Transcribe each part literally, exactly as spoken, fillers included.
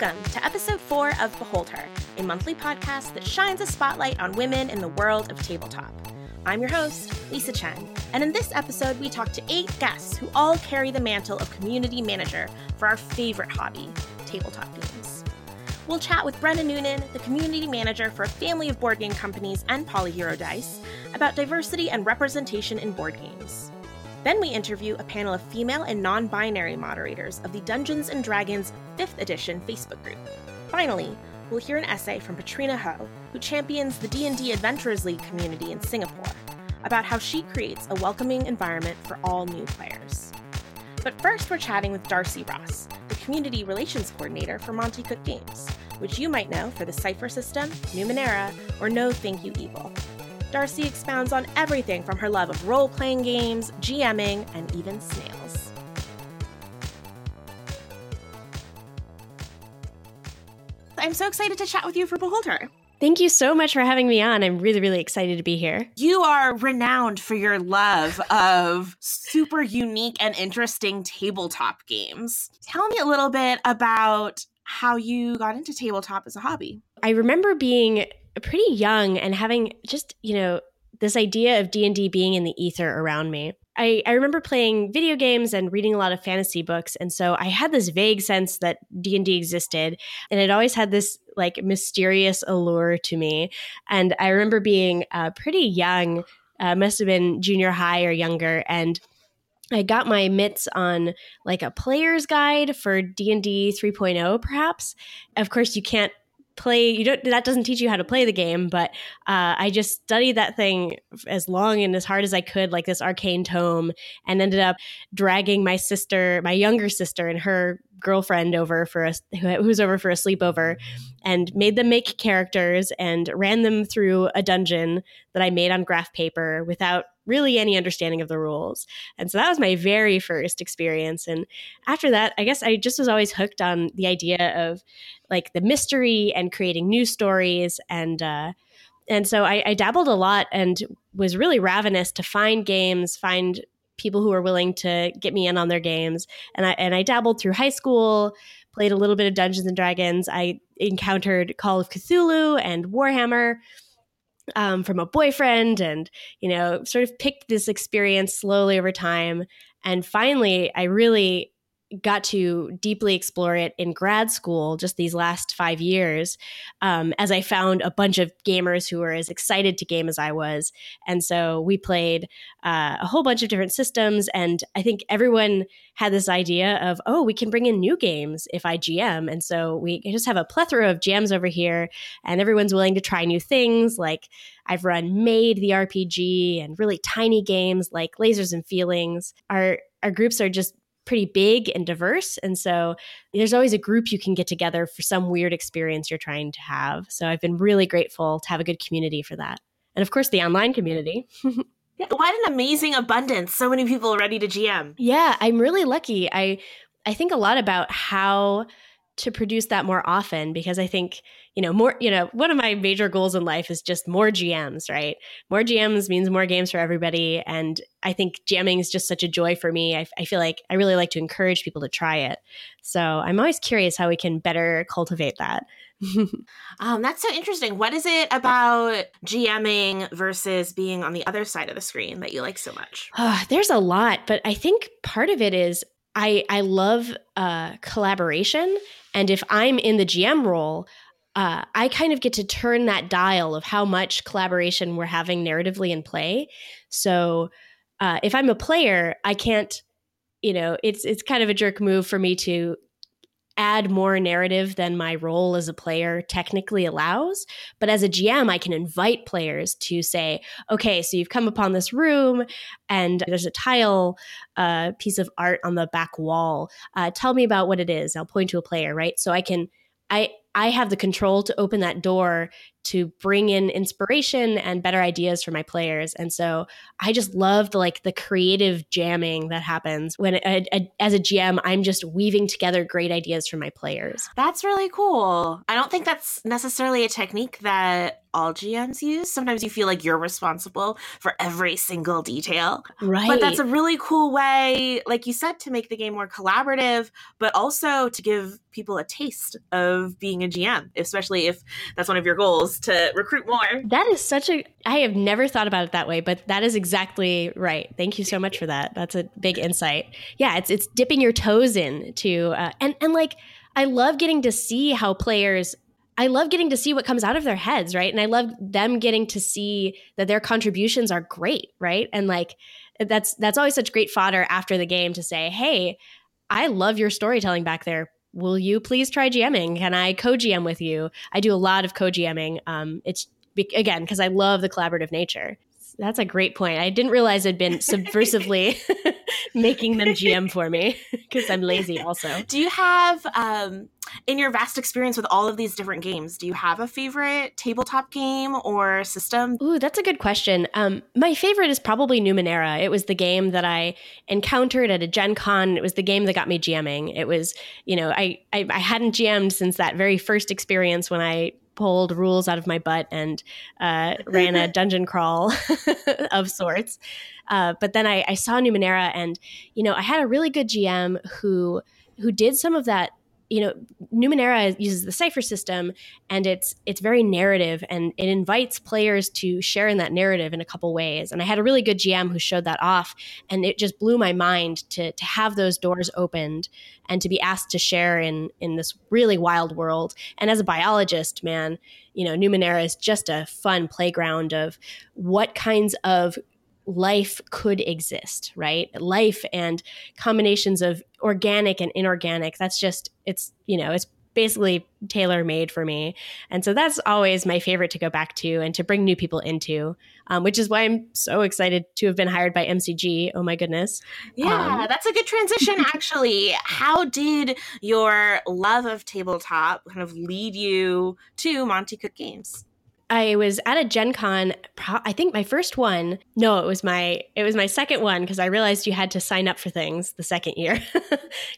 Welcome to episode four of Behold Her, a monthly podcast that shines a spotlight on women in the world of tabletop. I'm your host, Lisa Chen, and in this episode we talk to eight guests who all carry the mantle of community manager for our favorite hobby, tabletop games. We'll chat with Brenna Noonan, the community manager for a family of board game companies and Polyhero Dice, about diversity and representation in board games. Then we interview a panel of female and non-binary moderators of the Dungeons and Dragons fifth edition Facebook group. Finally, we'll hear an essay from Petrina Ho, who champions the D and D Adventurers League community in Singapore, about how she creates a welcoming environment for all new players. But first, we're chatting with Darcy Ross, the Community Relations Coordinator for Monte Cook Games, which you might know for The Cypher System, Numenera, or No Thank You Evil. Darcy expounds on everything from her love of role-playing games, GMing, and even snails. I'm so excited to chat with you for Behold Her. Thank you so much for having me on. I'm really, really excited to be here. You are renowned for your love of super unique and interesting tabletop games. Tell me a little bit about how you got into tabletop as a hobby. I remember being pretty young and having just, you know, this idea of D and D being in the ether around me. I, I remember playing video games and reading a lot of fantasy books. And so I had this vague sense that D and D existed. And it always had this like mysterious allure to me. And I remember being uh, pretty young, uh, must have been junior high or younger. And I got my mitts on like a player's guide for D and D three point oh, perhaps. Of course, you can't play you don't that doesn't teach you how to play the game, but uh I just studied that thing as long and as hard as I could, like this arcane tome, and ended up dragging my sister my younger sister and her girlfriend over for a who's over for a sleepover, and made them make characters and ran them through a dungeon that I made on graph paper without really any understanding of the rules. And so that was my very first experience. And after that, I guess I just was always hooked on the idea of like the mystery and creating new stories. And uh, and so I, I dabbled a lot and was really ravenous to find games, find people who were willing to get me in on their games. And I and I dabbled through high school, played a little bit of Dungeons and Dragons. I encountered Call of Cthulhu and Warhammer Um, from a boyfriend, and, you know, sort of picked this experience slowly over time. And finally, I really got to deeply explore it in grad school just these last five years um, as I found a bunch of gamers who were as excited to game as I was. And so we played uh, a whole bunch of different systems. And I think everyone had this idea of, oh, we can bring in new games if I G M. And so we just have a plethora of G Ms over here, and everyone's willing to try new things. Like I've run MADE, the R P G, and really tiny games like Lasers and Feelings. Our, our groups are just pretty big and diverse. And so there's always a group you can get together for some weird experience you're trying to have. So I've been really grateful to have a good community for that. And of course, the online community. Yeah, what an amazing abundance. So many people are ready to G M. Yeah, I'm really lucky. I I think a lot about how to produce that more often, because I think, you know, more, you know, one of my major goals in life is just more G Ms, right? More G Ms means more games for everybody. And I think jamming is just such a joy for me. I, I feel like I really like to encourage people to try it. So I'm always curious how we can better cultivate that. um, that's so interesting. What is it about GMing versus being on the other side of the screen that you like so much? Oh, there's a lot, but I think part of it is I, I love uh, collaboration. And if I'm in the G M role, uh, I kind of get to turn that dial of how much collaboration we're having narratively in play. So uh, if I'm a player, I can't, you know, it's it's kind of a jerk move for me to add more narrative than my role as a player technically allows. But as a G M, I can invite players to say, okay, so you've come upon this room and there's a tile uh, piece of art on the back wall. Uh, tell me about what it is. I'll point to a player, right? So I can, I, I have the control to open that door to bring in inspiration and better ideas for my players. And so I just loved like the creative jamming that happens when I, I, as a G M, I'm just weaving together great ideas for my players. That's really cool. I don't think that's necessarily a technique that all G Ms use. Sometimes you feel like you're responsible for every single detail. Right. But that's a really cool way, like you said, to make the game more collaborative, but also to give people a taste of being a G M, especially if that's one of your goals, to recruit more. That is such a, I have never thought about it that way, but that is exactly right. Thank you so much for that. That's a big insight. Yeah, it's it's dipping your toes in to, uh, and, and like, I love getting to see how players I love getting to see what comes out of their heads, right? And I love them getting to see that their contributions are great, right? And like that's that's always such great fodder after the game to say, hey, I love your storytelling back there. Will you please try GMing? Can I co-G M with you? I do a lot of co-GMing. Um, it's, again, because I love the collaborative nature. That's a great point. I didn't realize I'd been subversively making them G M for me because I'm lazy also. Do you have, um, in your vast experience with all of these different games, do you have a favorite tabletop game or system? Ooh, that's a good question. Um, my favorite is probably Numenera. It was the game that I encountered at a Gen Con. It was the game that got me GMing. It was, you know, I, I, I hadn't G M'd since that very first experience when I pulled rules out of my butt and uh, ran a dungeon crawl of sorts. Uh, but then I, I saw Numenera and, you know, I had a really good G M who who did some of that. You know, Numenera uses the Cypher system and it's it's very narrative and it invites players to share in that narrative in a couple ways. And I had a really good G M who showed that off and it just blew my mind to to have those doors opened and to be asked to share in in this really wild world. And as a biologist, man, you know, Numenera is just a fun playground of what kinds of life could exist, right? Life and combinations of organic and inorganic. That's just, it's, you know, it's basically tailor-made for me. And so that's always my favorite to go back to and to bring new people into, um, which is why I'm so excited to have been hired by M C G. Oh my goodness. Yeah, um, that's a good transition, actually. How did your love of tabletop kind of lead you to Monte Cook Games? I was at a Gen Con, I think my first one. No, it was my it was my second one because I realized you had to sign up for things the second year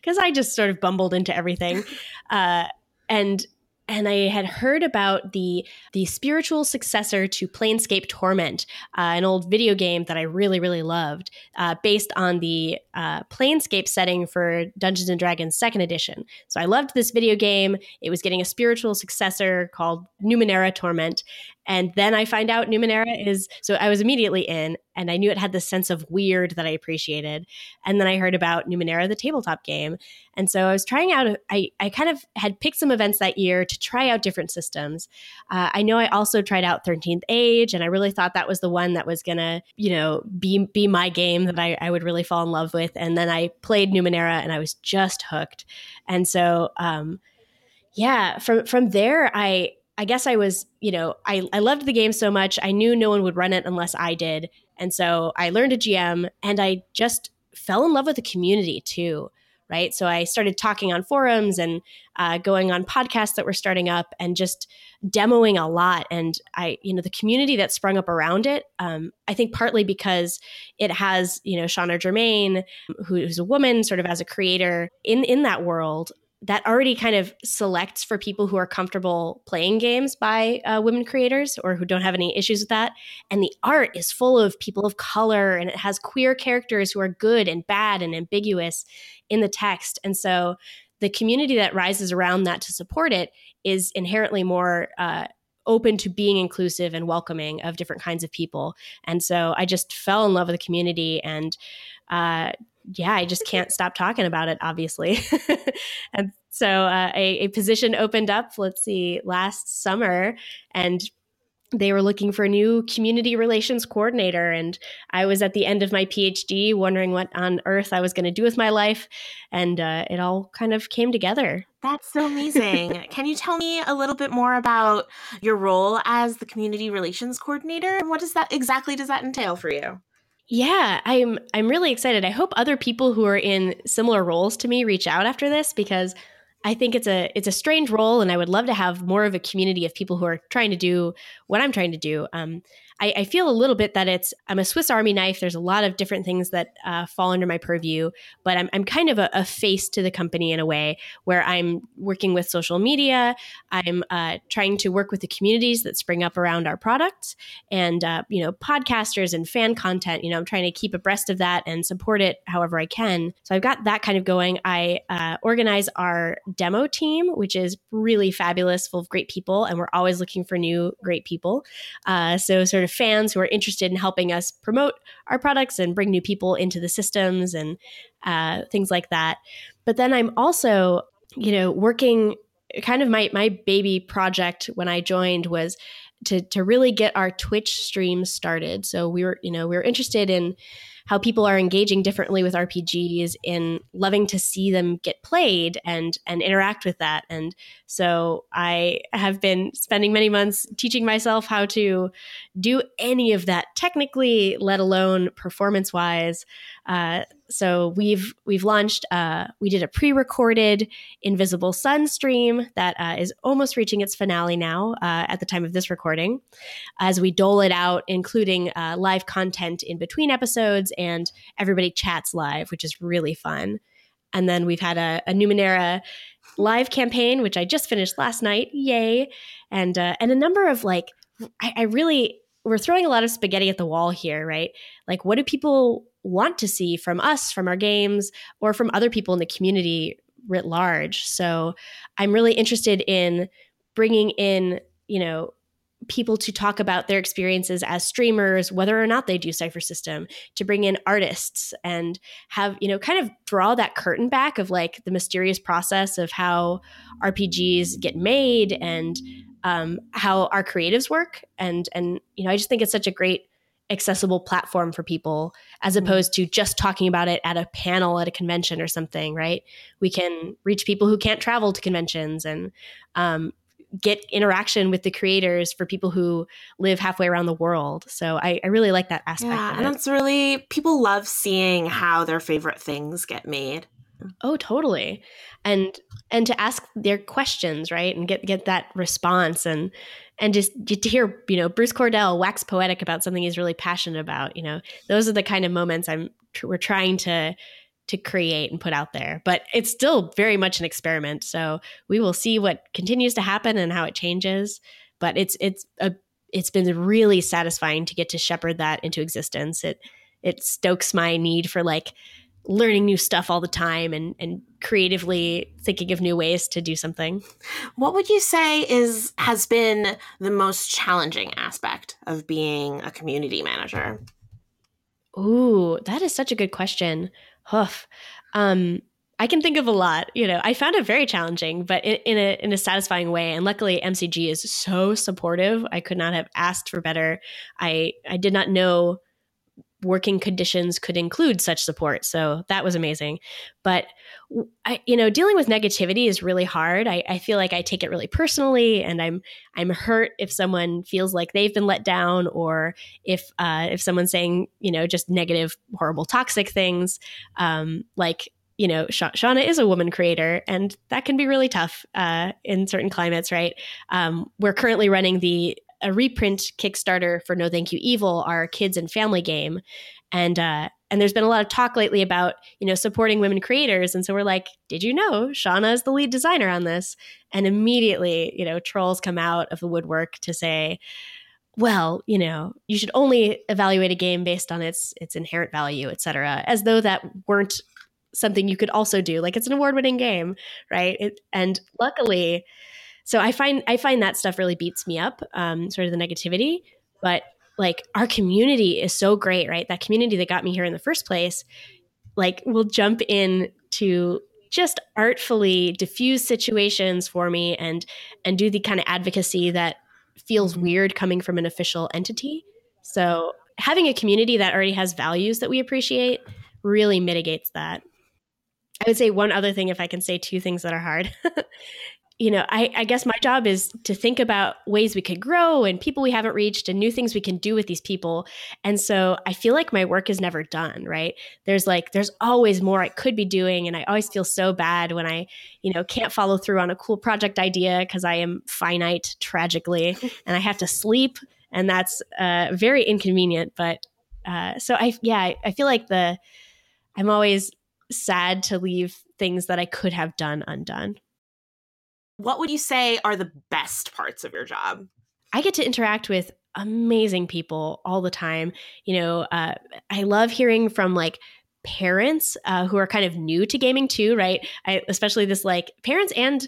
because I just sort of bumbled into everything. Uh, and and I had heard about the the spiritual successor to Planescape Torment, uh, an old video game that I really, really loved, uh, based on the uh, Planescape setting for Dungeons and Dragons second edition. So I loved this video game. It was getting a spiritual successor called Numenera Torment. And then I find out Numenera is, so I was immediately in, and I knew it had this sense of weird that I appreciated. And then I heard about Numenera, the tabletop game. And so I was trying out, I, I kind of had picked some events that year to try out different systems. Uh, I know I also tried out thirteenth Age, and I really thought that was the one that was going to, you know, be be my game that I, I would really fall in love with. And then I played Numenera, and I was just hooked. And so, um, yeah, from from there, I... I guess I was, you know, I, I loved the game so much. I knew no one would run it unless I did. And so I learned to G M and I just fell in love with the community too, right? So I started talking on forums and uh, going on podcasts that were starting up and just demoing a lot. And I, you know, the community that sprung up around it, um, I think partly because it has, you know, Shanna Germain, who, who's a woman sort of as a creator in, in that world, that already kind of selects for people who are comfortable playing games by uh, women creators or who don't have any issues with that. And the art is full of people of color and it has queer characters who are good and bad and ambiguous in the text. And so the community that rises around that to support it is inherently more uh, open to being inclusive and welcoming of different kinds of people. And so I just fell in love with the community and, uh, yeah, I just can't stop talking about it, obviously. And so uh, a, a position opened up, let's see, last summer, and they were looking for a new community relations coordinator. And I was at the end of my PhD wondering what on earth I was going to do with my life. And uh, it all kind of came together. That's so amazing. Can you tell me a little bit more about your role as the community relations coordinator? And what does that exactly does that entail for you? Yeah, I'm I'm really excited. I hope other people who are in similar roles to me reach out after this because I think it's a it's a strange role, and I would love to have more of a community of people who are trying to do what I'm trying to do. Um, I, I feel a little bit that it's I'm a Swiss Army knife. There's a lot of different things that uh, fall under my purview, but I'm I'm kind of a, a face to the company in a way where I'm working with social media. I'm uh, trying to work with the communities that spring up around our products, and uh, you know, podcasters and fan content. You know, I'm trying to keep abreast of that and support it however I can. So I've got that kind of going. I uh, organize our demo team, which is really fabulous, full of great people, and we're always looking for new great people. Uh, so sort of fans who are interested in helping us promote our products and bring new people into the systems and uh, things like that. But then I'm also, you know, working kind of my my baby project when I joined was to to really get our Twitch stream started. So we were, you know, we were interested in how people are engaging differently with R P Gs, in loving to see them get played and and interact with that. And so I have been spending many months teaching myself how to do any of that technically, let alone performance-wise. Uh, so we've we've launched, uh, we did a pre-recorded Invisible Sun stream that uh, is almost reaching its finale now uh, at the time of this recording, as we dole it out, including uh, live content in between episodes, and everybody chats live, which is really fun. And then we've had a, a Numenera live campaign, which I just finished last night. Yay. And, uh, and a number of like, I, I really, we're throwing a lot of spaghetti at the wall here, right? Like, what do people want to see from us, from our games, or from other people in the community writ large? So I'm really interested in bringing in, you know, people to talk about their experiences as streamers, whether or not they do Cypher System, to bring in artists and have, you know, kind of draw that curtain back of like the mysterious process of how R P Gs get made and um, how our creatives work. And, and, you know, I just think it's such a great accessible platform for people, as opposed to just talking about it at a panel at a convention or something, right? We can reach people who can't travel to conventions and, um, get interaction with the creators for people who live halfway around the world. So I, I really like that aspect yeah, of it. And it's really, people love seeing how their favorite things get made. Oh, totally. And and to ask their questions, right? And get, get that response, and and just get to hear, you know, Bruce Cordell wax poetic about something he's really passionate about. You know, those are the kind of moments I'm we're trying to to create and put out there, but it's still very much an experiment. So we will see what continues to happen and how it changes. But it's it's a it's been really satisfying to get to shepherd that into existence. It it stokes my need for like learning new stuff all the time and and creatively thinking of new ways to do something. What would you say is has been the most challenging aspect of being a community manager? Ooh, that is such a good question. Oof. Um, I can think of a lot, you know, I found it very challenging, but in, in a, in a satisfying way. And luckily M C G is so supportive. I could not have asked for better. I, I did not know working conditions could include such support. So that was amazing. But, I, you know, dealing with negativity is really hard. I, I feel like I take it really personally, and I'm I'm hurt if someone feels like they've been let down, or if uh, if someone's saying, you know, just negative, horrible, toxic things. Um, like, you know, Sha- Shanna is a woman creator, and that can be really tough uh, in certain climates, right? Um, we're currently running the a reprint Kickstarter for No Thank You Evil, our kids and family game. And uh, and there's been a lot of talk lately about, you know, supporting women creators. And so we're like, did you know Shanna is the lead designer on this? And immediately, you know, trolls come out of the woodwork to say, well, you know, you should only evaluate a game based on its its inherent value, et cetera, as though that weren't something you could also do. Like, it's an award-winning game, right? It, and luckily... So I find I find that stuff really beats me up, um, sort of the negativity. But like, our community is so great, right? That community that got me here in the first place, like, will jump in to just artfully diffuse situations for me and and do the kind of advocacy that feels weird coming from an official entity. So having a community that already has values that we appreciate really mitigates that. I would say one other thing, if I can say two things that are hard. you know, I, I guess my job is to think about ways we could grow and people we haven't reached and new things we can do with these people. And so I feel like my work is never done, right? There's like, there's always more I could be doing. And I always feel so bad when I, you know, can't follow through on a cool project idea because I am finite, tragically, and I have to sleep. And that's uh, very inconvenient. But uh, so I, yeah, I, I feel like the, I'm always sad to leave things that I could have done undone. What would you say are the best parts of your job? I get to interact with amazing people all the time. You know, uh, I love hearing from like parents uh, who are kind of new to gaming too, right? I, especially this like parents and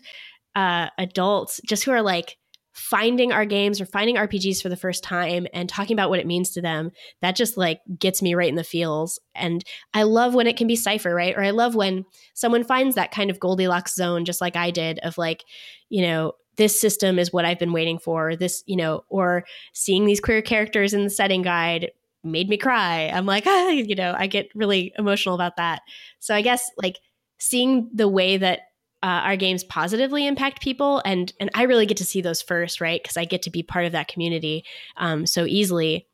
uh, adults just who are like finding our games or finding R P Gs for the first time and talking about what it means to them. That just like gets me right in the feels. And I love when it can be cypher, right? Or I love when someone finds that kind of Goldilocks zone, just like I did, of like, you know, this system is what I've been waiting for. This, you know, or seeing these queer characters in the setting guide made me cry. I'm like, ah, you know, I get really emotional about that. So I guess like seeing the way that Uh, our games positively impact people. And and I really get to see those first, right? Because I get to be part of that community um, so easily.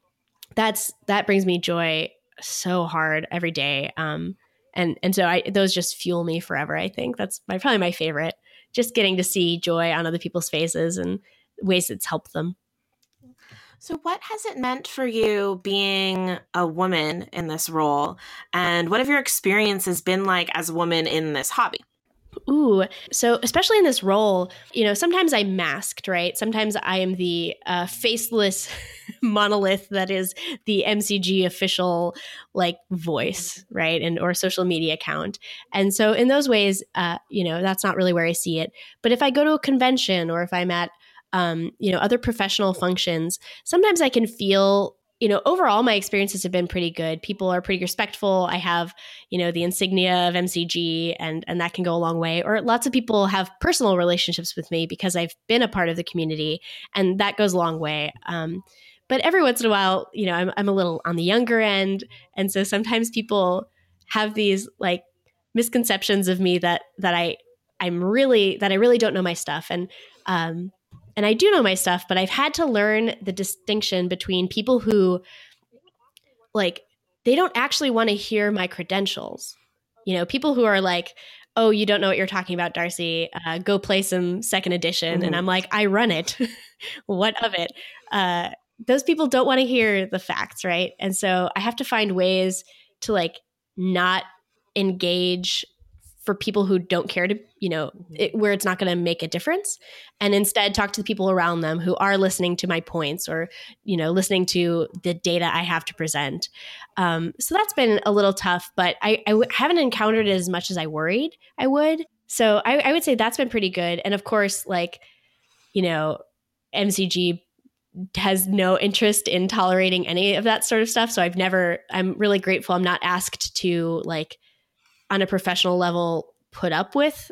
That's that brings me joy so hard every day. Um, and and so I, those just fuel me forever, I think. That's my, probably my favorite. Just getting to see joy on other people's faces and ways it's helped them. So what has it meant for you being a woman in this role? And what have your experiences been like as a woman in this hobby? Ooh. So especially in this role, you know, sometimes I'm masked, right? Sometimes I am the uh, faceless monolith that is the M C G official like voice, right? And or social media account. And so in those ways, uh, you know, that's not really where I see it. But if I go to a convention or if I'm at, um, you know, other professional functions, sometimes I can feel, you know, overall, my experiences have been pretty good. People are pretty respectful. I have, you know, the insignia of M C G, and and that can go a long way. Or lots of people have personal relationships with me because I've been a part of the community, and that goes a long way. Um, but every once in a while, you know, I'm I'm a little on the younger end, and so sometimes people have these like misconceptions of me that that I I'm really that I really don't know my stuff, and um. And I do know my stuff, but I've had to learn the distinction between people who, like, they don't actually want to hear my credentials. You know, people who are like, oh, you don't know what you're talking about, Darcy. Uh, go play some second edition. Mm-hmm. And I'm like, I run it. What of it? Uh, those people don't want to hear the facts, right? And so I have to find ways to, like, not engage for people who don't care to, you know, it, where it's not going to make a difference, and instead talk to the people around them who are listening to my points or, you know, listening to the data I have to present. Um, so that's been a little tough, but I, I w- haven't encountered it as much as I worried I would. So I, I would say that's been pretty good. And of course, like, you know, M C G has no interest in tolerating any of that sort of stuff. So I've never, I'm really grateful. I'm not asked to, like, on a professional level, put up with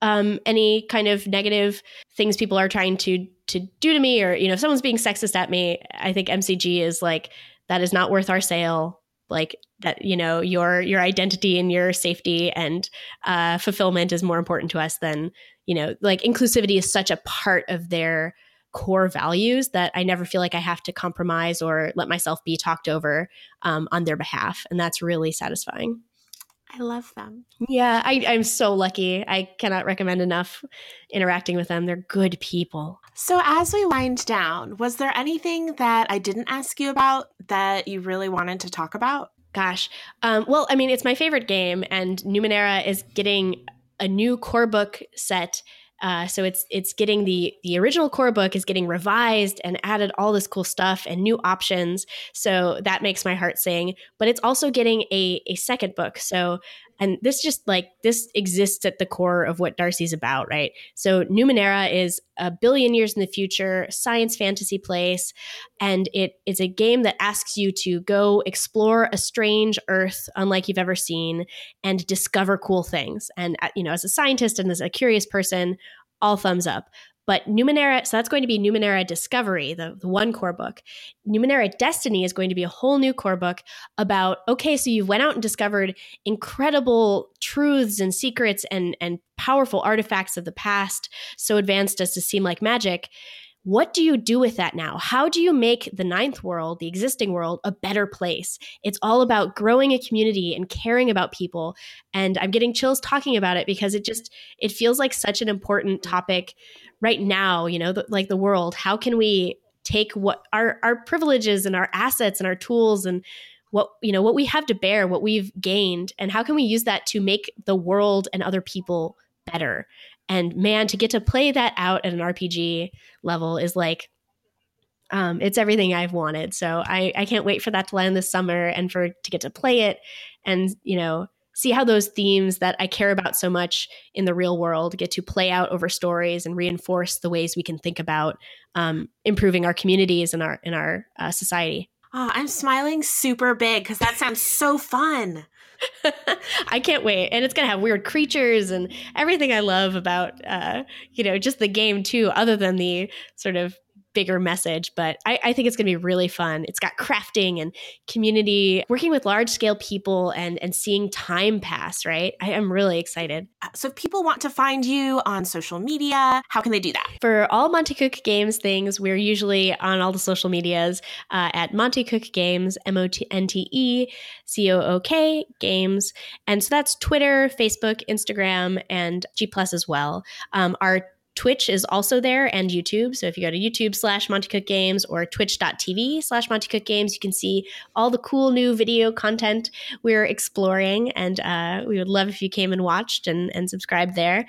um, any kind of negative things people are trying to to do to me, or, you know, if someone's being sexist at me, I think M C G is like, that is not worth our sale. Like that, you know, your your identity and your safety and uh, fulfillment is more important to us than, you know, like inclusivity is such a part of their core values that I never feel like I have to compromise or let myself be talked over um, on their behalf. And that's really satisfying. I love them. Yeah, I, I'm so lucky. I cannot recommend enough interacting with them. They're good people. So as we wind down, was there anything that I didn't ask you about that you really wanted to talk about? Gosh. Um, well, I mean, it's my favorite game, and Numenera is getting a new core book set. Uh, so it's it's getting the the original core book is getting revised and added all this cool stuff and new options. So that makes my heart sing. But it's also getting a a second book. So and this just like this exists at the core of what Darcy's about, right? So Numenera is a billion years in the future, science fantasy place, and it is a game that asks you to go explore a strange Earth unlike you've ever seen and discover cool things. And, you know, as a scientist and as a curious person, all thumbs up. But Numenera, so that's going to be Numenera Discovery, the, the one core book. Numenera Destiny is going to be a whole new core book about, okay, so you went out and discovered incredible truths and secrets and, and powerful artifacts of the past, so advanced as to seem like magic. What do you do with that now? How do you make the ninth world, the existing world, a better place? It's all about growing a community and caring about people. And I'm getting chills talking about it because it just, it feels like such an important topic right now, you know, the, like the world. How can we take what our, our privileges and our assets and our tools and what, you know, what we have to bear, what we've gained, and how can we use that to make the world and other people better? And man, to get to play that out at an R P G level is like, um, it's everything I've wanted. So I, I can't wait for that to land this summer and for to get to play it and, you know, see how those themes that I care about so much in the real world get to play out over stories and reinforce the ways we can think about um, improving our communities and our in our uh, society. Oh, I'm smiling super big because that sounds so fun. I can't wait. And it's going to have weird creatures and everything I love about, uh, you know, just the game too, other than the sort of bigger message. But I, I think it's going to be really fun. It's got crafting and community, working with large scale people and, and seeing time pass, right? I am really excited. So if people want to find you on social media, how can they do that? For all Monte Cook Games things, we're usually on all the social medias uh, at Monte Cook Games, M O N T E C O O K Games. And so that's Twitter, Facebook, Instagram, and G plus as well. Um, our Twitch is also there and YouTube. So if you go to YouTube slash Monte Cook Games or twitch.tv slash Monte Cook Games, you can see all the cool new video content we're exploring. And uh, we would love if you came and watched and, and subscribed there.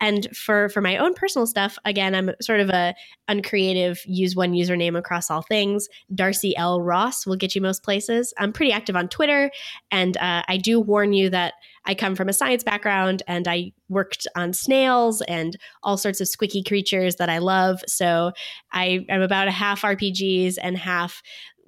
And for, for my own personal stuff, again, I'm sort of a uncreative, use one username across all things. Darcy L. Ross will get you most places. I'm pretty active on Twitter. And uh, I do warn you that I come from a science background and I worked on snails and all sorts of squicky creatures that I love. So I, I'm about a half R P Gs and half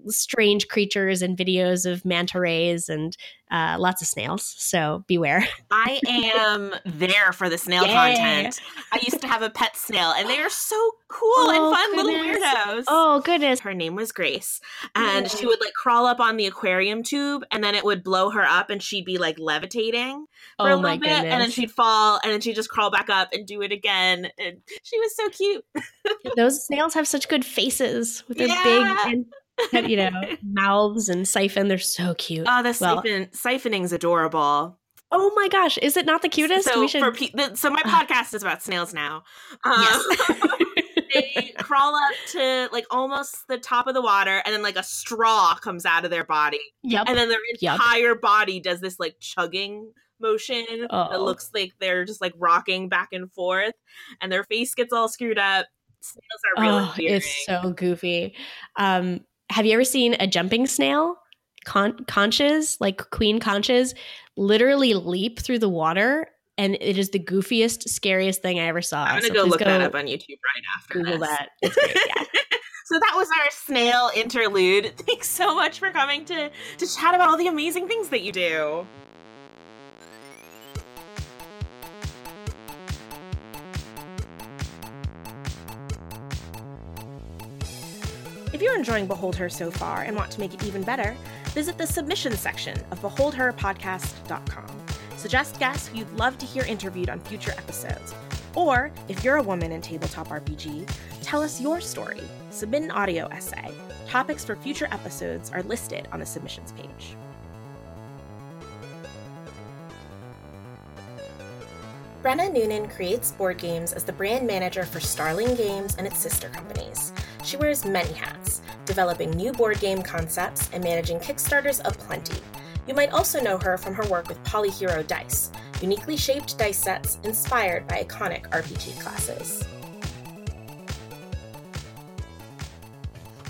strange creatures and videos of manta rays and uh, lots of snails. So beware. I am there for the snail Yay. Content. I used to have a pet snail and they are so cool oh, and fun goodness. Little weirdos. Oh, goodness. Her name was Grace. And yeah. she would like crawl up on the aquarium tube and then it would blow her up and she'd be like levitating for oh, a little bit. Goodness. And then she'd fall and then she'd just crawl back up and do it again. And she was so cute. Those snails have such good faces with their yeah. big and have, you know, mouths and siphon. They're so cute. Oh, the siphon, well, siphoning's adorable. Oh my gosh. Is it not the cutest? So, we should... for pe- the, so my uh, podcast is about snails now. Um, yes. They crawl up to like almost the top of the water and then like a straw comes out of their body. Yep. And then their entire yep. body does this like chugging motion oh. that looks like they're just like rocking back and forth and their face gets all screwed up. Snails are really oh, endearing. It's so goofy. Um, Have you ever seen a jumping snail? Con- conches, like queen conches, literally leap through the water. And it is the goofiest, scariest thing I ever saw. I'm going to so go look go that up on YouTube right after Google this. That. It's great, yeah. So that was our snail interlude. Thanks so much for coming to, to chat about all the amazing things that you do. If you're enjoying Behold Her so far and want to make it even better, visit the submission section of behold her podcast dot com. Suggest guests who you'd love to hear interviewed on future episodes. Or, if you're a woman in tabletop R P G, tell us your story. Submit an audio essay. Topics for future episodes are listed on the submissions page. Brenna Noonan creates board games as the brand manager for Starling Games and its sister companies. She wears many hats, developing new board game concepts and managing Kickstarters aplenty. You might also know her from her work with Polyhero Dice, uniquely shaped dice sets inspired by iconic R P G classes.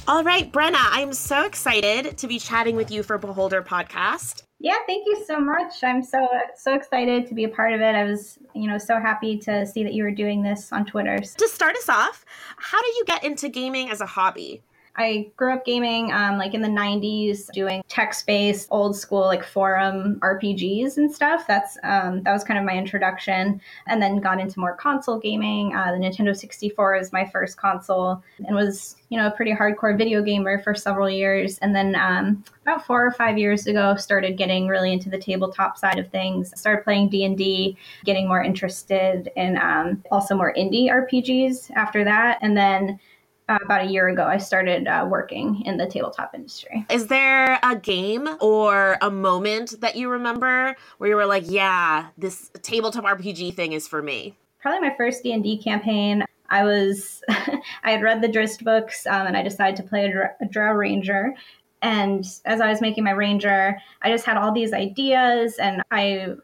All right, Brenna, I'm so excited to be chatting with you for Behold Her Podcast. Yeah, thank you so much. I'm so so excited to be a part of it. I was, you know, so happy to see that you were doing this on Twitter. To start us off, how did you get into gaming as a hobby? I grew up gaming um, like in the nineties, doing text-based, old school, like forum R P Gs and stuff. That's um, that was kind of my introduction, and then got into more console gaming. Uh, the Nintendo sixty-four is my first console, and was, you know, a pretty hardcore video gamer for several years. And then um, about four or five years ago, started getting really into the tabletop side of things. Started playing D and D, getting more interested in um, also more indie R P Gs after that. And then uh, about a year ago, I started uh, working in the tabletop industry. Is there a game or a moment that you remember where you were like, yeah, this tabletop R P G thing is for me? Probably my first D and D campaign. I was, I had read the Drizzt books um, and I decided to play a, dr- a Drow Ranger. And as I was making my Ranger, I just had all these ideas, and I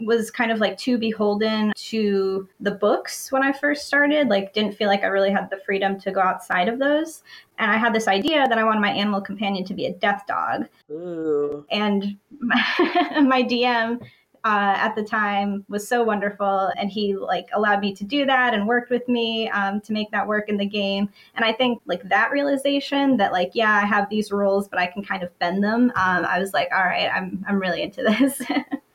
was kind of like too beholden to the books when I first started, like didn't feel like I really had the freedom to go outside of those. And I had this idea that I wanted my animal companion to be a death dog. Ooh. And my, my D M Uh, at the time was so wonderful, and he like allowed me to do that and worked with me um, to make that work in the game. And I think like that realization that like, yeah, I have these rules, but I can kind of bend them. Um, I was like, all right, I'm I'm really into this.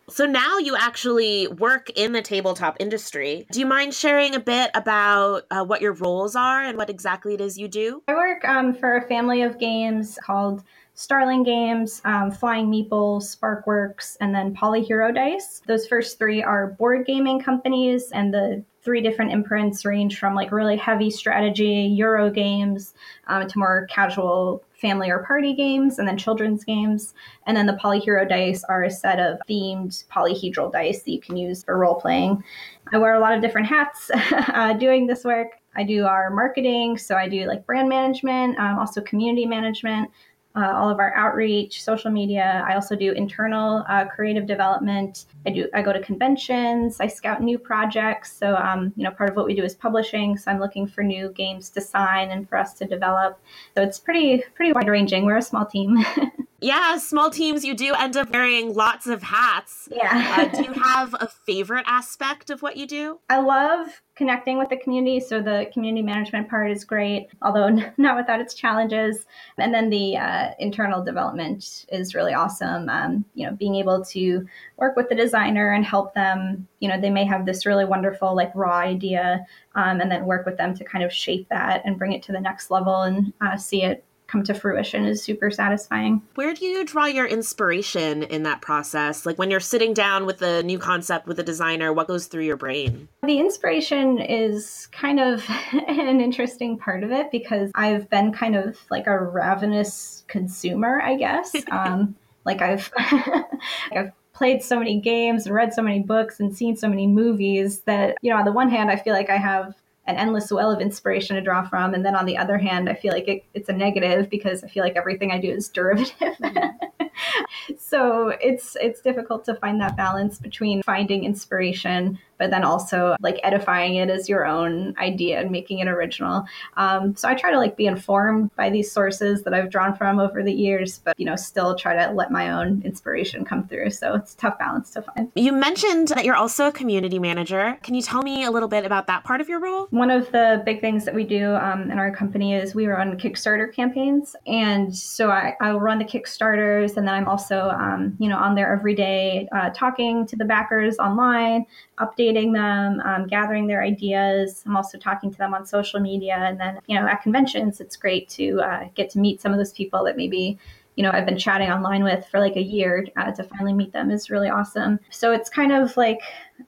So now you actually work in the tabletop industry. Do you mind sharing a bit about uh, what your roles are and what exactly it is you do? I work um, for a family of games called Starling Games, um, Flying Meeple, Sparkworks, and then Polyhero Dice. Those first three are board gaming companies, and the three different imprints range from like really heavy strategy, Euro games, um, to more casual family or party games, and then children's games. And then the Polyhero Dice are a set of themed polyhedral dice that you can use for role-playing. I wear a lot of different hats uh, doing this work. I do our marketing, so I do like brand management, um, also community management, Uh, all of our outreach, social media. I also do internal uh, creative development. I do. I go to conventions. I scout new projects. So, um, you know, part of what we do is publishing. So I'm looking for new games to sign and for us to develop. So it's pretty, pretty wide ranging. We're a small team. Yeah, small teams, you do end up wearing lots of hats. Yeah. uh, do you have a favorite aspect of what you do? I love connecting with the community. So the community management part is great, although n- not without its challenges. And then the uh, internal development is really awesome. Um, you know, being able to work with the designer and help them, you know, they may have this really wonderful like raw idea, um, and then work with them to kind of shape that and bring it to the next level and uh, see it come to fruition is super satisfying. Where do you draw your inspiration in that process? Like when you're sitting down with a new concept with a designer, what goes through your brain? The inspiration is kind of an interesting part of it because I've been kind of like a ravenous consumer, I guess. Um, like I've, I've played so many games and read so many books and seen so many movies that, you know, on the one hand, I feel like I have an endless well of inspiration to draw from. And then on the other hand, I feel like it, it's a negative because I feel like everything I do is derivative. So it's it's difficult to find that balance between finding inspiration, but then also like edifying it as your own idea and making it original. Um, so I try to like be informed by these sources that I've drawn from over the years, but, you know, still try to let my own inspiration come through. So it's a tough balance to find. You mentioned that you're also a community manager. Can you tell me a little bit about that part of your role? One of the big things that we do um, in our company is we run Kickstarter campaigns. And so I, I'll run the Kickstarters, and then I'm also, um, you know, on there every day, uh, talking to the backers online, updating them, um, gathering their ideas. I'm also talking to them on social media. And then, you know, at conventions, it's great to uh, get to meet some of those people that maybe, you know, I've been chatting online with for like a year uh, to finally meet them is really awesome. So it's kind of like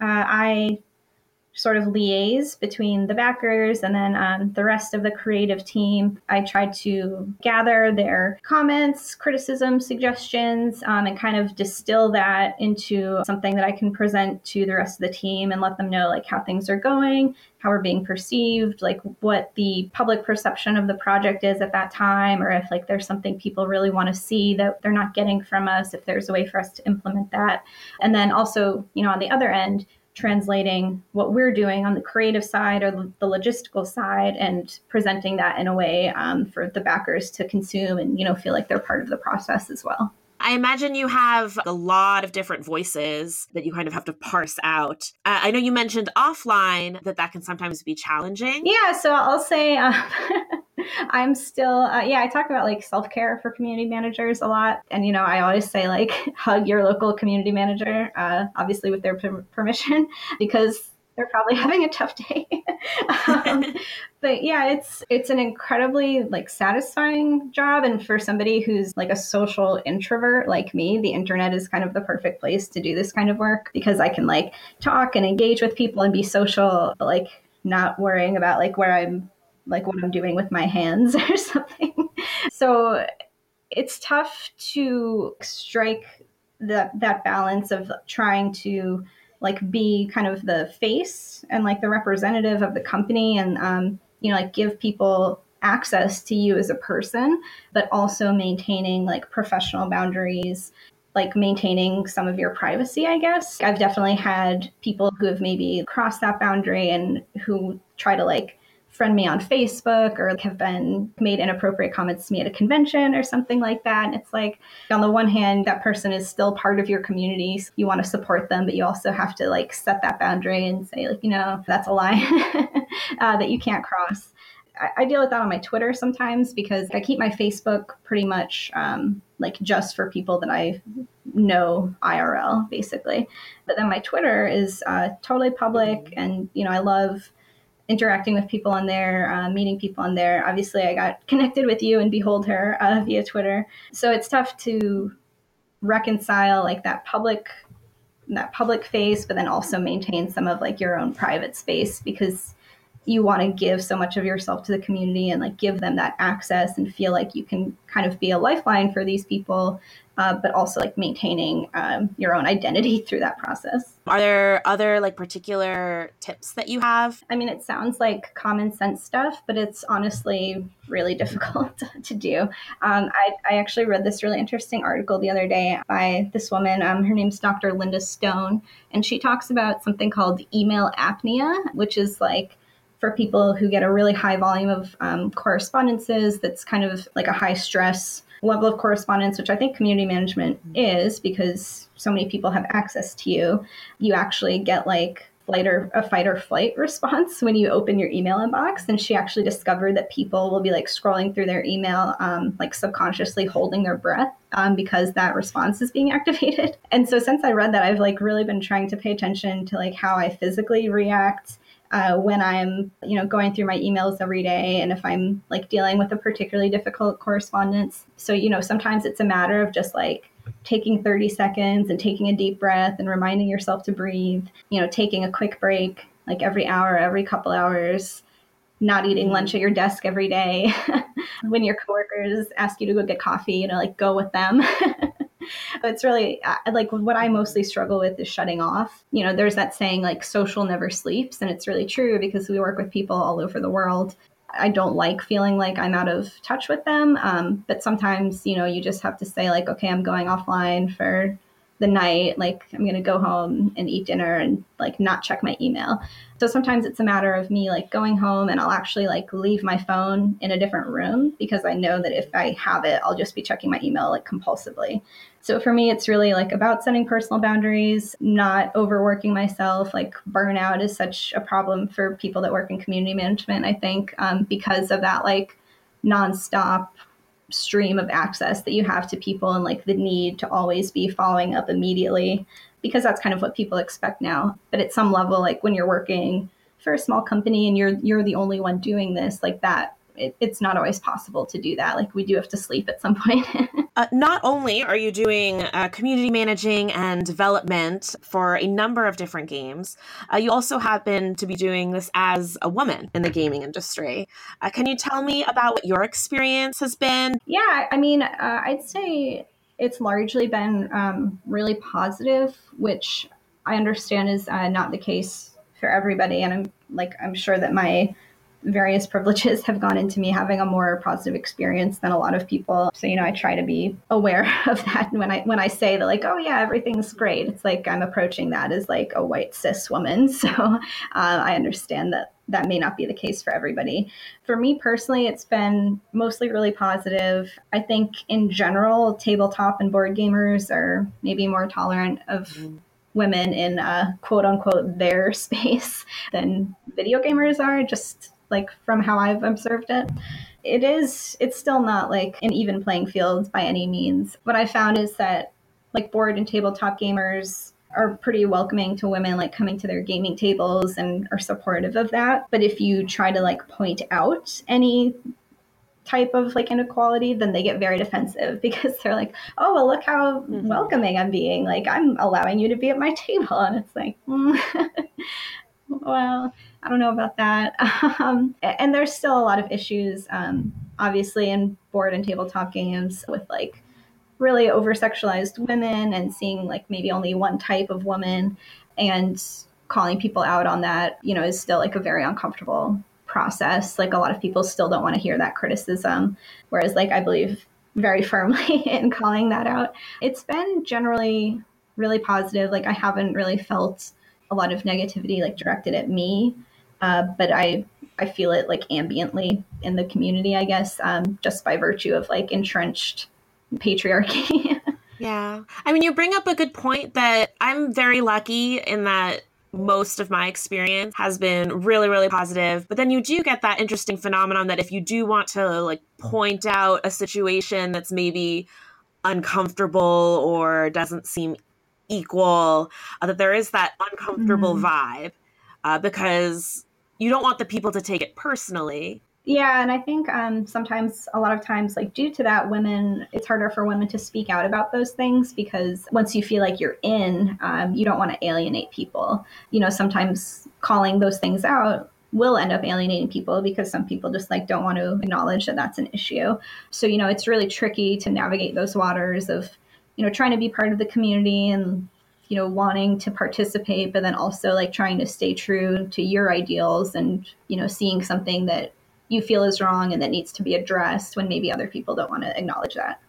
uh, I sort of liaise between the backers and then um, the rest of the creative team. I try to gather their comments, criticism, suggestions, um, and kind of distill that into something that I can present to the rest of the team and let them know like how things are going, how we're being perceived, like what the public perception of the project is at that time, or if like there's something people really want to see that they're not getting from us, if there's a way for us to implement that. And then also, you know, on the other end, translating what we're doing on the creative side or the logistical side and presenting that in a way um, for the backers to consume and, you know, feel like they're part of the process as well. I imagine you have a lot of different voices that you kind of have to parse out. Uh, I know you mentioned offline that that can sometimes be challenging. Yeah, so I'll say um, I'm still, uh, yeah, I talk about like self-care for community managers a lot. And, you know, I always say like, hug your local community manager, uh, obviously with their per- permission, because they're probably having a tough day. um, but yeah, it's it's an incredibly like satisfying job. And for somebody who's like a social introvert like me, the internet is kind of the perfect place to do this kind of work, because I can like talk and engage with people and be social, but like not worrying about like where I'm like what I'm doing with my hands or something. So it's tough to strike that that balance of trying to like be kind of the face and like the representative of the company and, um, you know, like give people access to you as a person, but also maintaining like professional boundaries, like maintaining some of your privacy, I guess. I've definitely had people who have maybe crossed that boundary and who try to like friend me on Facebook or like have been made inappropriate comments to me at a convention or something like that. And it's like, on the one hand, that person is still part of your community. So you want to support them, but you also have to like set that boundary and say like, you know, that's a line uh, that you can't cross. I, I deal with that on my Twitter sometimes, because I keep my Facebook pretty much um, like just for people that I know I R L basically. But then my Twitter is uh, totally public. And, you know, I love interacting with people on there, uh, meeting people on there. Obviously, I got connected with you and Behold Her uh, via Twitter. So it's tough to reconcile like that public, that public face, but then also maintain some of like your own private space, because you want to give so much of yourself to the community and like give them that access and feel like you can kind of be a lifeline for these people, uh, but also like maintaining um, your own identity through that process. Are there other like particular tips that you have? I mean, it sounds like common sense stuff, but it's honestly really difficult to do. Um, I, I actually read this really interesting article the other day by this woman. Um, her name's Doctor Linda Stone, and she talks about something called email apnea, which is like for people who get a really high volume of um, correspondences, that's kind of like a high stress level of correspondence, which I think community management is, because so many people have access to you. You actually get like flight or a fight or flight response when you open your email inbox. And she actually discovered that people will be like scrolling through their email, um, like subconsciously holding their breath um, because that response is being activated. And so since I read that, I've like really been trying to pay attention to like how I physically react Uh, when I'm, you know, going through my emails every day, and if I'm like dealing with a particularly difficult correspondence. So, you know, sometimes it's a matter of just like taking thirty seconds and taking a deep breath and reminding yourself to breathe, you know, taking a quick break, like every hour, every couple hours, not eating lunch at your desk every day. When your coworkers ask you to go get coffee, you know, like go with them. It's really like what I mostly struggle with is shutting off. You know, there's that saying like social never sleeps. And it's really true, because we work with people all over the world. I don't like feeling like I'm out of touch with them. Um, but sometimes, you know, you just have to say like, okay, I'm going offline for the night. Like I'm going to go home and eat dinner and like not check my email. So sometimes it's a matter of me like going home, and I'll actually like leave my phone in a different room, because I know that if I have it, I'll just be checking my email like compulsively. So for me, it's really like about setting personal boundaries, not overworking myself. Like burnout is such a problem for people that work in community management, I think, um, because of that like nonstop stream of access that you have to people and like the need to always be following up immediately, because that's kind of what people expect now. But at some level, like when you're working for a small company and you're you're the only one doing this, like that, It, it's not always possible to do that. Like we do have to sleep at some point. uh, not only are you doing uh, community managing and development for a number of different games, uh, you also happen to be doing this as a woman in the gaming industry. Uh, can you tell me about what your experience has been? Yeah, I mean, uh, I'd say it's largely been um, really positive, which I understand is uh, not the case for everybody. And I'm like, I'm sure that my various privileges have gone into me having a more positive experience than a lot of people. So, you know, I try to be aware of that. And when I, when I say that, like, oh yeah, everything's great, it's like, I'm approaching that as like a white cis woman. So uh, I understand that that may not be the case for everybody. For me personally, it's been mostly really positive. I think in general, tabletop and board gamers are maybe more tolerant of mm-hmm. women in uh, quote unquote, their space than video gamers are, just like from how I've observed it. it is, it's still not like an even playing field by any means. What I found is that like board and tabletop gamers are pretty welcoming to women like coming to their gaming tables and are supportive of that. But if you try to like point out any type of like inequality, then they get very defensive because they're like, oh, well, look how mm-hmm. welcoming I'm being. Like, I'm allowing you to be at my table. And it's like, mm. Well, I don't know about that. Um, and there's still a lot of issues, um, obviously, in board and tabletop games with like really over-sexualized women and seeing like maybe only one type of woman and calling people out on that, you know, is still like a very uncomfortable process. Like a lot of people still don't want to hear that criticism, whereas like I believe very firmly in calling that out. It's been generally really positive. Like I haven't really felt a lot of negativity like directed at me, uh, but I I feel it like ambiently in the community, I guess, um, just by virtue of like entrenched patriarchy. Yeah. I mean, you bring up a good point that I'm very lucky in that most of my experience has been really, really positive. But then you do get that interesting phenomenon that if you do want to like point out a situation that's maybe uncomfortable or doesn't seem equal, uh, that there is that uncomfortable mm-hmm. vibe uh, because you don't want the people to take it personally. Yeah. And I think um, sometimes a lot of times like due to that, women, it's harder for women to speak out about those things because once you feel like you're in, um, you don't want to alienate people. You know, sometimes calling those things out will end up alienating people because some people just like don't want to acknowledge that that's an issue. So, you know, it's really tricky to navigate those waters of, you know, trying to be part of the community and, you know, wanting to participate, but then also like trying to stay true to your ideals and, you know, seeing something that you feel is wrong and that needs to be addressed when maybe other people don't want to acknowledge that.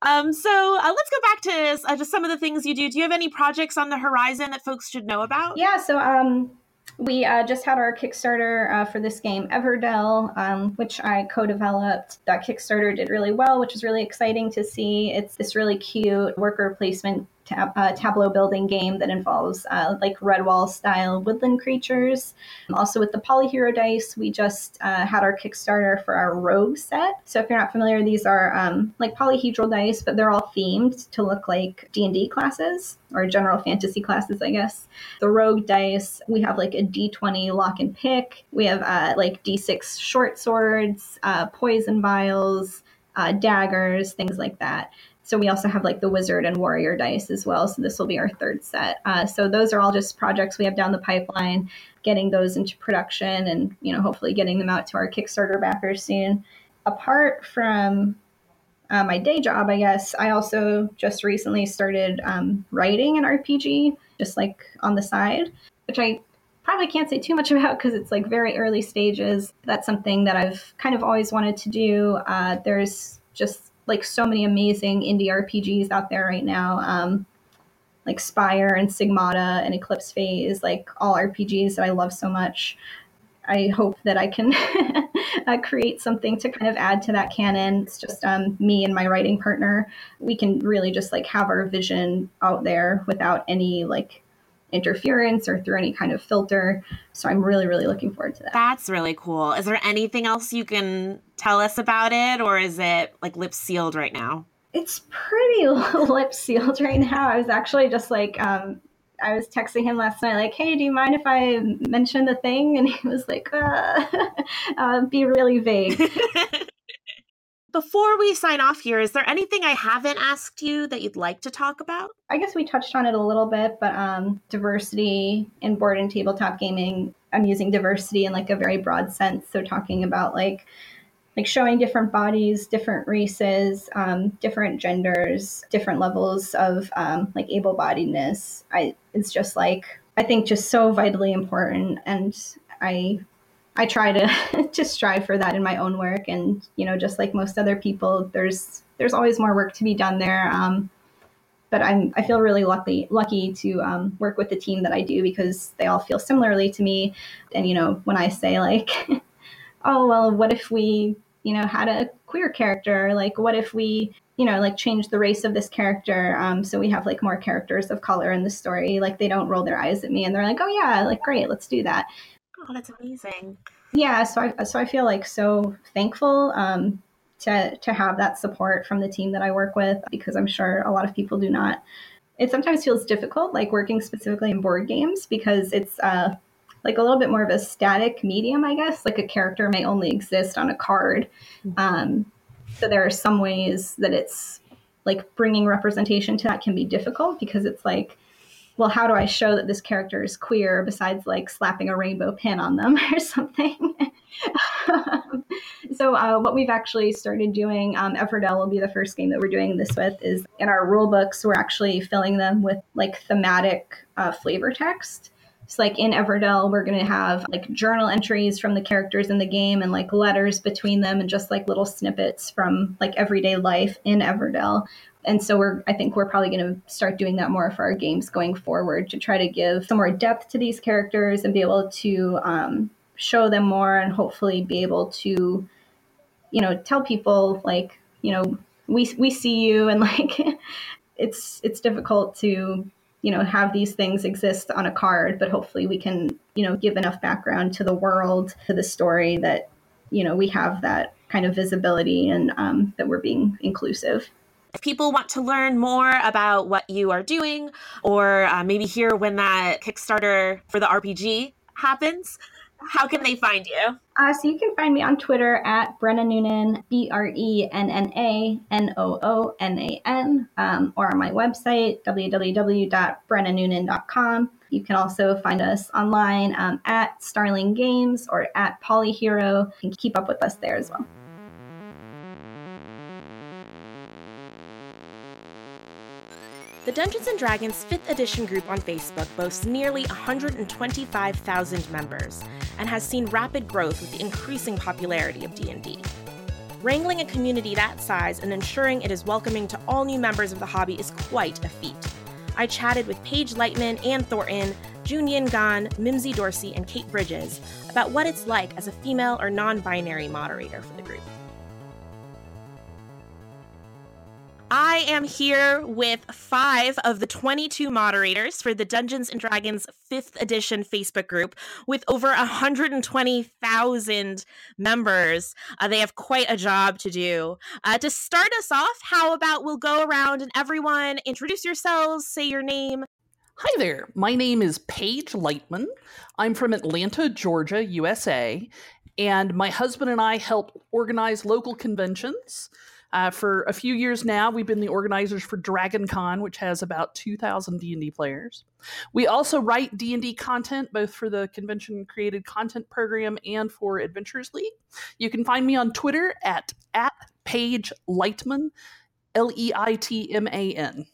Um, so uh, let's go back to uh, just some of the things you do. Do you have any projects on the horizon that folks should know about? Yeah, so um, we uh, just had our Kickstarter uh, for this game, Everdell, um, which I co-developed. That Kickstarter did really well, which is really exciting to see. It's this really cute worker placement tab- uh, tableau building game that involves uh, like Redwall style woodland creatures. And also with the Polyhero Dice, we just uh, had our Kickstarter for our rogue set. So if you're not familiar, these are um, like polyhedral dice, but they're all themed to look like D and D classes or general fantasy classes, I guess. The rogue dice, we have like a D twenty lock and pick. We have uh, like D six short swords, uh, poison vials, uh, daggers, things like that. So we also have like the wizard and warrior dice as well. So this will be our third set. Uh, so those are all just projects we have down the pipeline, getting those into production and, you know, hopefully getting them out to our Kickstarter backers soon. Apart from uh, my day job, I guess, I also just recently started um, writing an R P G just like on the side, which I probably can't say too much about because it's like very early stages. That's something that I've kind of always wanted to do. Uh, there's just like so many amazing indie R P Gs out there right now, um, like Spire and Stigmata and Eclipse Phase, like all R P Gs that I love so much. I hope that I can uh, create something to kind of add to that canon. It's just um, me and my writing partner. We can really just like have our vision out there without any like interference or through any kind of filter. So I'm really, really looking forward to that. That's really cool. Is there anything else you can tell us about it, or is it like lip sealed right now? It's pretty lip sealed right now. I was actually just like, um, I was texting him last night, like, hey, do you mind if I mention the thing? And he was like, uh, uh, be really vague. Before we sign off here, is there anything I haven't asked you that you'd like to talk about? I guess we touched on it a little bit, but um, diversity in board and tabletop gaming, I'm using diversity in like a very broad sense. So talking about like like showing different bodies, different races, um, different genders, different levels of um, like able-bodiedness. I, it's just like, I think just so vitally important. And I I try to to strive for that in my own work. And, you know, just like most other people, there's there's always more work to be done there. Um, but I'm I feel really lucky lucky to um, work with the team that I do because they all feel similarly to me. And, you know, when I say like, oh, well, what if we, you know, had a queer character? Like, what if we, you know, like change the race of this character? Um, so we have like more characters of color in the story. Like they don't roll their eyes at me and they're like, oh, yeah, like, great, let's do that. Oh, that's amazing. Yeah, so I so I feel like so thankful um, to to have that support from the team that I work with, because I'm sure a lot of people do not. It sometimes feels difficult, like working specifically in board games, because it's uh, like a little bit more of a static medium, I guess. Like a character may only exist on a card. Um, so there are some ways that it's like bringing representation to that can be difficult, because it's like, well, how do I show that this character is queer besides like slapping a rainbow pin on them or something? um, so uh, what we've actually started doing, um, Everdell will be the first game that we're doing this with, is in our rule books, we're actually filling them with like thematic uh, flavor text. So like in Everdell, we're going to have like journal entries from the characters in the game and like letters between them and just like little snippets from like everyday life in Everdell. And so we're, I think we're probably going to start doing that more for our games going forward, to try to give some more depth to these characters and be able to um, show them more, and hopefully be able to, you know, tell people like, you know, we we see you, and like it's it's difficult to, you know, have these things exist on a card, but hopefully we can, you know, give enough background to the world, to the story, that, you know, we have that kind of visibility and um, that we're being inclusive. If people want to learn more about what you are doing, or uh, maybe hear when that Kickstarter for the R P G happens, how can they find you? Uh, so you can find me on Twitter at Brenna Noonan, B R E N N A N O O N A N, um, or on my website, w w w dot brenna noonan dot com. You can also find us online um, at Starling Games or at Polyhero. You can keep up with us there as well. The Dungeons and Dragons fifth edition group on Facebook boasts nearly one hundred twenty-five thousand members and has seen rapid growth with the increasing popularity of D and D. Wrangling a community that size and ensuring it is welcoming to all new members of the hobby is quite a feat. I chatted with Paige Lightman, Anne Thornton, Junyin Gan, Mimsy Dorsey, and Kate Bridges about what it's like as a female or non-binary moderator for the group. I am here with five of the twenty-two moderators for the Dungeons and Dragons fifth edition Facebook group with over one hundred twenty thousand members. Uh, they have quite a job to do. Uh, to start us off, how about we'll go around and everyone introduce yourselves, say your name. Hi there. My name is Paige Lightman. I'm from Atlanta, Georgia, U S A, and my husband and I help organize local conventions. Uh, for a few years now, we've been the organizers for Dragon Con, which has about two thousand D and D players. We also write D and D content, both for the convention-created content program and for Adventurers League. You can find me on Twitter at, at Paige Lightman, L E I T M A N.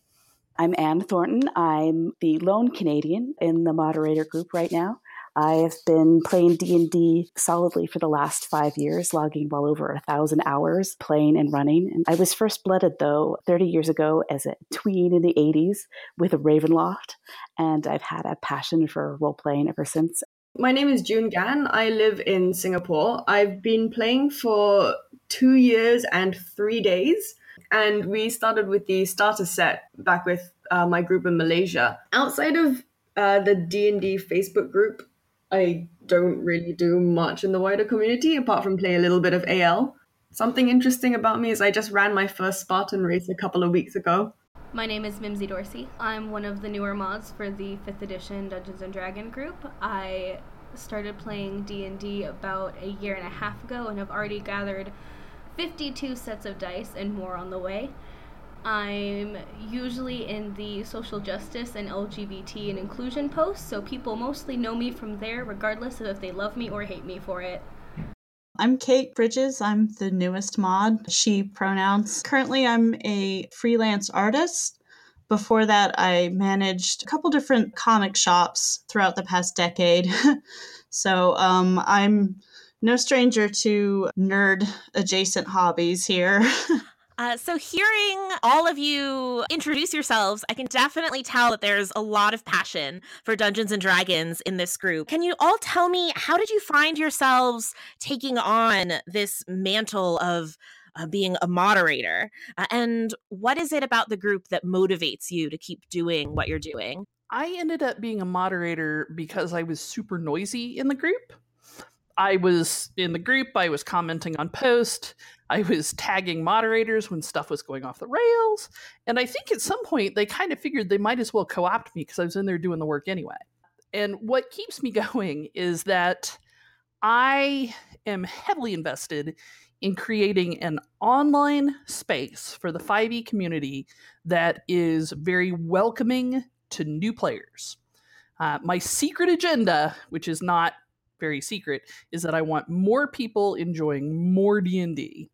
I'm Anne Thornton. I'm the lone Canadian in the moderator group right now. I have been playing D and D solidly for the last five years, logging well over a thousand hours playing and running. And I was first blooded, though, thirty years ago as a tween in the eighties with a Ravenloft, and I've had a passion for role-playing ever since. My name is June Gan. I live in Singapore. I've been playing for two years and three days, and we started with the starter set back with uh, my group in Malaysia. Outside of uh, the D and D Facebook group, I don't really do much in the wider community apart from play a little bit of A L. Something interesting about me is I just ran my first Spartan race a couple of weeks ago. My name is Mimsy Dorsey. I'm one of the newer mods for the fifth edition Dungeons and Dragons group. I started playing D and D about a year and a half ago and have already gathered fifty-two sets of dice and more on the way. I'm usually in the social justice and L G B T and inclusion posts, so people mostly know me from there, regardless of if they love me or hate me for it. I'm Kate Bridges. I'm the newest mod, she pronouns. Currently, I'm a freelance artist. Before that, I managed a couple different comic shops throughout the past decade. so um, I'm no stranger to nerd-adjacent hobbies here. Uh, so hearing all of you introduce yourselves, I can definitely tell that there's a lot of passion for Dungeons and Dragons in this group. Can you all tell me, how did you find yourselves taking on this mantle of uh, being a moderator? Uh, and what is it about the group that motivates you to keep doing what you're doing? I ended up being a moderator because I was super noisy in the group. I was in the group, I was commenting on posts, I was tagging moderators when stuff was going off the rails, and I think at some point they kind of figured they might as well co-opt me because I was in there doing the work anyway. And what keeps me going is that I am heavily invested in creating an online space for the five E community that is very welcoming to new players. Uh, my secret agenda, which is not very secret, is that I want more people enjoying more D and D.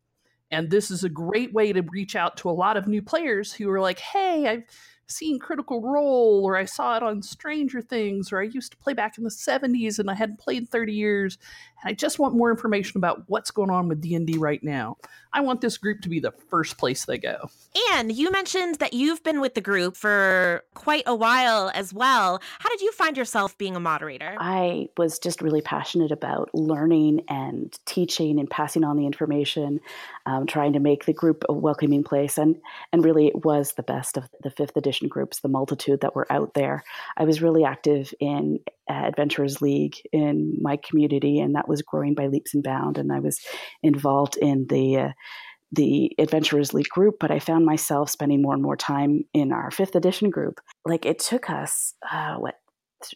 And this is a great way to reach out to a lot of new players who are like, hey, I've seen Critical Role, or I saw it on Stranger Things, or I used to play back in the seventies and I hadn't played in thirty years, and I just want more information about what's going on with D and D right now. I want this group to be the first place they go. Anne, you mentioned that you've been with the group for quite a while as well. How did you find yourself being a moderator? I was just really passionate about learning and teaching and passing on the information, um, trying to make the group a welcoming place, and and really it was the best of the fifth edition groups, the multitude that were out there. I was really active in uh, Adventurers League in my community, and that was growing by leaps and bounds. And I was involved in the uh, the Adventurers League group, but I found myself spending more and more time in our fifth edition group. Like it took us, uh, what, th-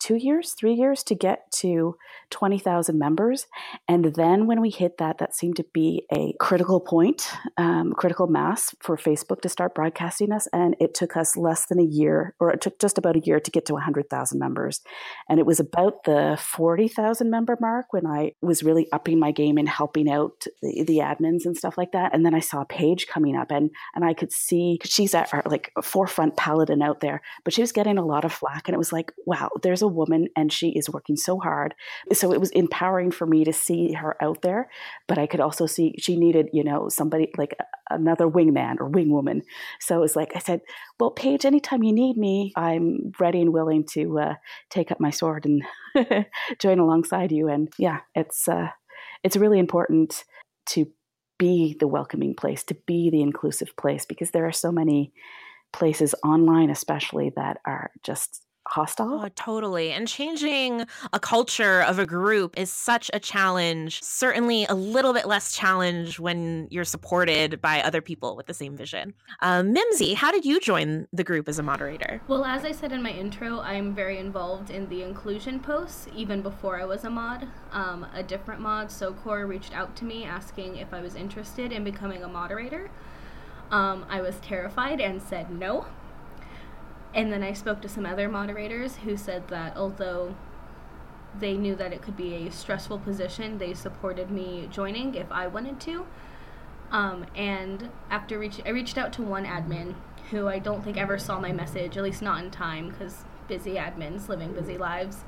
two years, three years to get to twenty thousand members. And then when we hit that, that seemed to be a critical point, um, critical mass for Facebook to start broadcasting us. And it took us less than a year, or it took just about a year to get to one hundred thousand members. And it was about the forty thousand member mark when I was really upping my game and helping out the, the admins and stuff like that. And then I saw Paige coming up, and, and I could see she's at our, like a forefront paladin out there, but she was getting a lot of flack. And it was like, wow, there's a woman and she is working so hard. So it was empowering for me to see her out there, but I could also see she needed, you know, somebody like another wingman or wingwoman. So it was like, I said, well, Paige, anytime you need me, I'm ready and willing to uh, take up my sword and join alongside you. And yeah, it's, uh, it's really important to be the welcoming place, to be the inclusive place, because there are so many places online, especially, that are just hostile. Oh, totally. And changing a culture of a group is such a challenge, certainly a little bit less challenge when you're supported by other people with the same vision. Um, Mimsy, how did you join the group as a moderator? Well, as I said in my intro, I'm very involved in the inclusion posts, even before I was a mod. Um, a different mod, SoCor, reached out to me asking if I was interested in becoming a moderator. Um, I was terrified and said no. And then I spoke to some other moderators who said that although they knew that it could be a stressful position, they supported me joining if I wanted to. Um, and after reach, I reached out to one admin who I don't think ever saw my message, at least not in time, because busy admins living busy lives.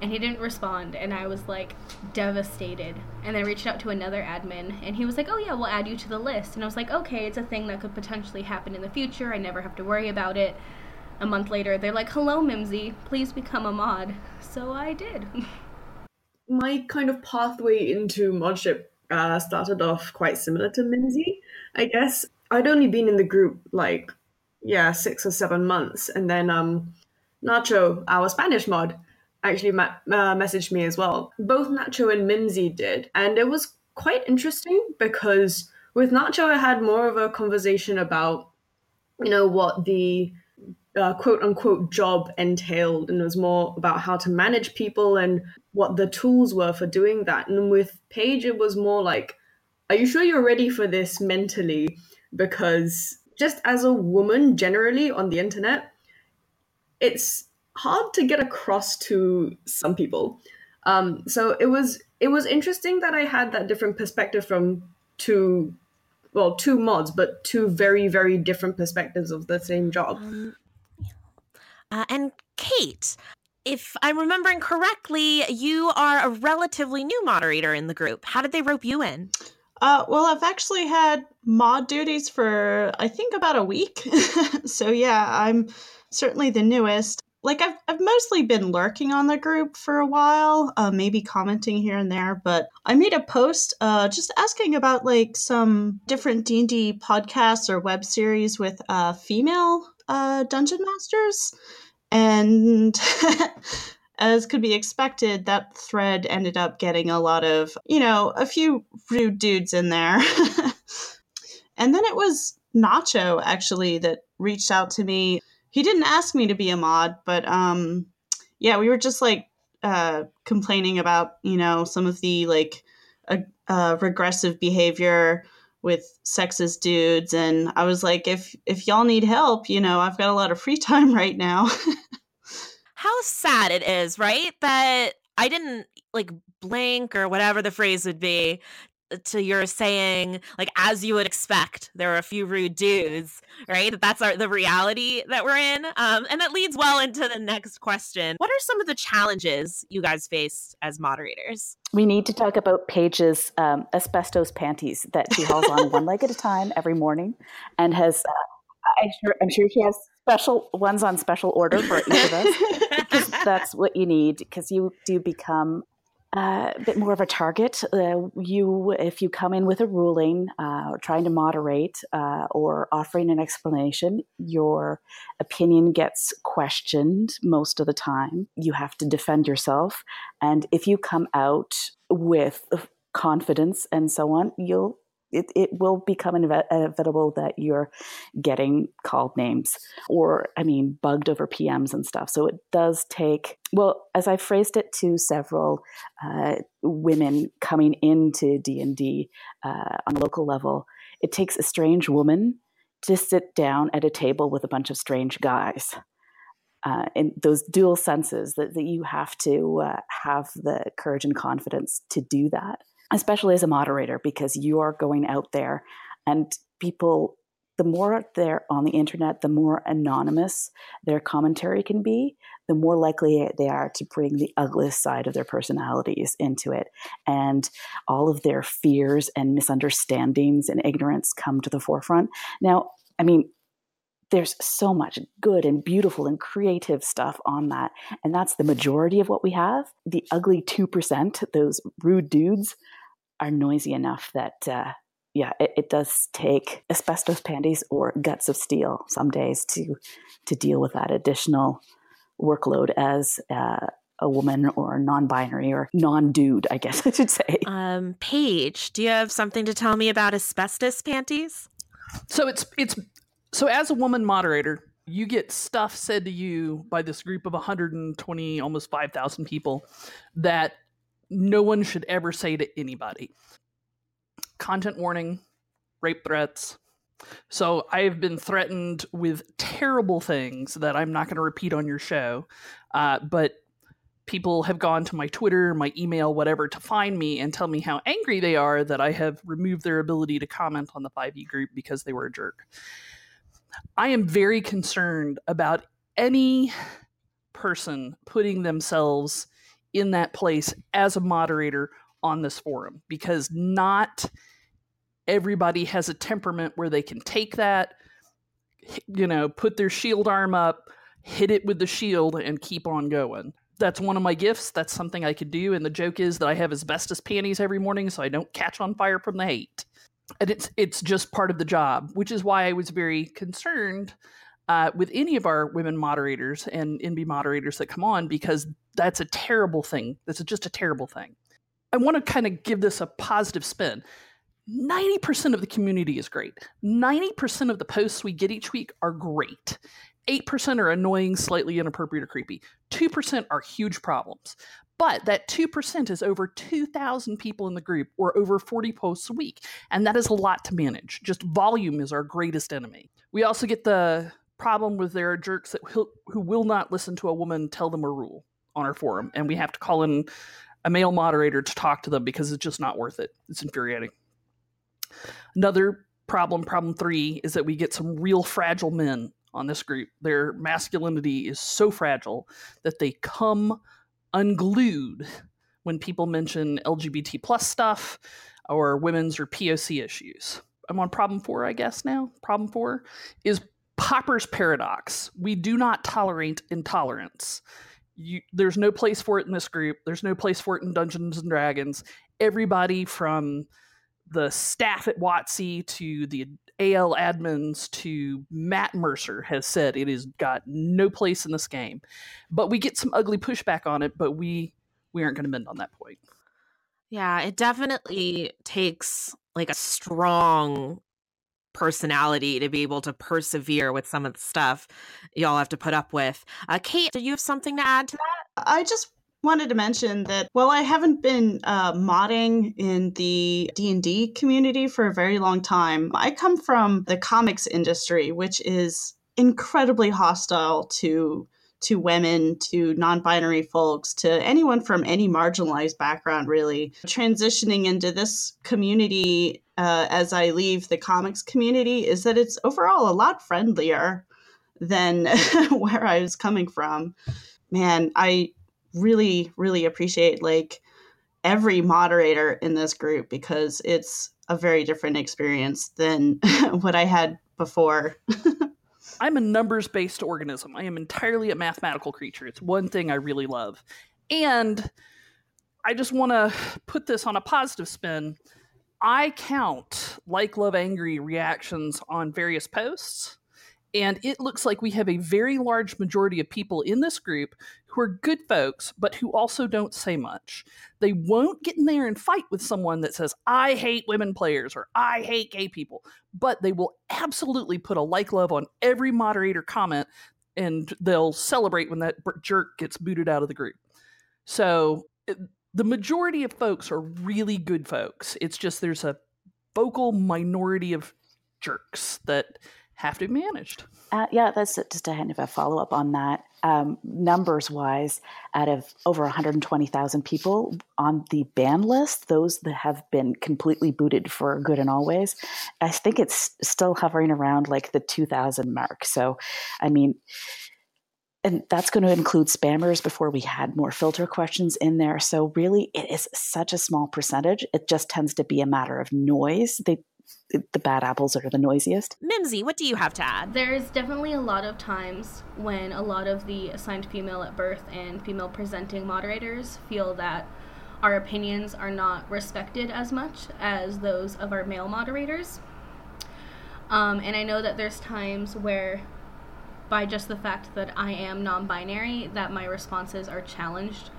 And he didn't respond, and I was like devastated. And I reached out to another admin, and he was like, oh yeah, we'll add you to the list. And I was like, okay, it's a thing that could potentially happen in the future. I never have to worry about it. A month later, they're like, hello, Mimsy, please become a mod. So I did. My kind of pathway into modship uh, started off quite similar to Mimsy, I guess. I'd only been in the group like, yeah, six or seven months. And then um, Nacho, our Spanish mod, actually ma- uh, messaged me as well. Both Nacho and Mimsy did. And it was quite interesting because with Nacho, I had more of a conversation about, you know, what the Uh, quote-unquote job entailed, and it was more about how to manage people and what the tools were for doing that. And with Paige, it was more like, are you sure you're ready for this mentally? Because just as a woman generally on the internet, it's hard to get across to some people. Um, so it was it was interesting that I had that different perspective from two, well, two mods, but two very, very different perspectives of the same job. Um. Uh, and Kate, if I'm remembering correctly, you are a relatively new moderator in the group. How did they rope you in? Uh, well, I've actually had mod duties for, I think, about a week. So yeah, I'm certainly the newest. Like I've I've mostly been lurking on the group for a while, uh, maybe commenting here and there, but I made a post uh, just asking about like some different D and D podcasts or web series with uh, female Uh, dungeon masters, And as could be expected, that thread ended up getting a lot of, you know, a few rude dudes in there. And then it was Nacho, actually, that reached out to me. He didn't ask me to be a mod, but um, yeah, we were just like uh, complaining about, you know, some of the like uh, uh, regressive behavior with sexist dudes. And I was like, if if y'all need help, you know, I've got a lot of free time right now. How sad it is, right? That I didn't like blink or whatever the phrase would be to your saying, like, as you would expect, there are a few rude dudes, right? That's our, the reality that we're in. Um, and that leads well into the next question. What are some of the challenges you guys faced as moderators? We need to talk about Paige's um, asbestos panties that she hauls on one leg at a time every morning and has, uh, I'm, sure, I'm sure she has special ones on special order for each of us. Because that's what you need, because you do become Uh, a bit more of a target. Uh, you, if you come in with a ruling, uh, or trying to moderate, uh, or offering an explanation, your opinion gets questioned most of the time. You have to defend yourself. And if you come out with confidence and so on, you'll it, it will become inevitable that you're getting called names or, I mean, bugged over P Ms and stuff. So it does take, well, as I phrased it to several uh, women coming into D and D uh, on a local level, it takes a strange woman to sit down at a table with a bunch of strange guys. Uh, and those dual senses that, that you have to uh, have the courage and confidence to do that. Especially as a moderator, because you are going out there and people, the more they're on the internet, the more anonymous their commentary can be, the more likely they are to bring the ugliest side of their personalities into it. And all of their fears and misunderstandings and ignorance come to the forefront. Now, I mean, there's so much good and beautiful and creative stuff on that. And that's the majority of what we have. The ugly two percent, those rude dudes, are noisy enough that, uh, yeah, it, it does take asbestos panties or guts of steel some days to to deal with that additional workload as uh, a woman or non-binary or non-dude, I guess I should say. Um, Paige, do you have something to tell me about asbestos panties? So it's it's... So as a woman moderator, you get stuff said to you by this group of one hundred twenty, almost five thousand people that no one should ever say to anybody. Content warning, rape threats. So I have been threatened with terrible things that I'm not going to repeat on your show. Uh, but people have gone to my Twitter, my email, whatever, to find me and tell me how angry they are that I have removed their ability to comment on the five E group because they were a jerk. I am very concerned about any person putting themselves in that place as a moderator on this forum, because not everybody has a temperament where they can take that, you know, put their shield arm up, hit it with the shield, and keep on going. That's one of my gifts. That's something I could do. And the joke is that I have asbestos panties every morning so I don't catch on fire from the hate. And it's it's just part of the job, which is why I was very concerned uh, with any of our women moderators and N B moderators that come on, because that's a terrible thing. That's just a terrible thing. I want to kind of give this a positive spin. ninety percent of the community is great. ninety percent of the posts we get each week are great. eight percent are annoying, slightly inappropriate, or creepy. two percent are huge problems. But that two percent is over two thousand people in the group, or over forty posts a week. And that is a lot to manage. Just volume is our greatest enemy. We also get the problem with there are jerks that will, who will not listen to a woman tell them a rule on our forum. And we have to call in a male moderator to talk to them because it's just not worth it. It's infuriating. Another problem, problem three, is that we get some real fragile men on this group. Their masculinity is so fragile that they come unglued when people mention L G B T plus stuff or women's or P O C issues. I'm on problem four, I guess now. Problem four is Popper's paradox. We do not tolerate intolerance. You, there's no place for it in this group. There's no place for it in Dungeons and Dragons. Everybody from the staff at W O T C to the A L admins to Matt Mercer has said it has got no place in this game. But we get some ugly pushback on it, but we, we aren't going to bend on that point. Yeah, it definitely takes like a strong personality to be able to persevere with some of the stuff y'all have to put up with. Uh, Kate, do you have something to add to that? I just wanted to mention that while I haven't been uh, modding in the D and D community for a very long time, I come from the comics industry, which is incredibly hostile to to women, to non-binary folks, to anyone from any marginalized background, really. Transitioning into this community uh, as I leave the comics community is that it's overall a lot friendlier than where I was coming from. Man, I really, really appreciate like every moderator in this group because it's a very different experience than what I had before. I'm a numbers-based organism. I am entirely a mathematical creature. It's one thing I really love. And I just want to put this on a positive spin. I count like, love, angry reactions on various posts. And it looks like we have a very large majority of people in this group who are good folks, but who also don't say much. They won't get in there and fight with someone that says, I hate women players or I hate gay people. But they will absolutely put a like love on every moderator comment and they'll celebrate when that jerk gets booted out of the group. So it, the majority of folks are really good folks. It's just there's a vocal minority of jerks that have to be managed. Uh, yeah, that's just a kind of a follow-up on that. Um, numbers-wise, out of over one hundred twenty thousand people on the ban list, those that have been completely booted for good and always, I think it's still hovering around like the two thousand mark. So, I mean, and that's going to include spammers before we had more filter questions in there. So really, it is such a small percentage. It just tends to be a matter of noise. They The bad apples are the noisiest. Mimsy, what do you have to add? There's definitely a lot of times when a lot of the assigned female at birth and female presenting moderators feel that our opinions are not respected as much as those of our male moderators. Um, and I know that there's times where, by just the fact that I am non-binary, that my responses are challenged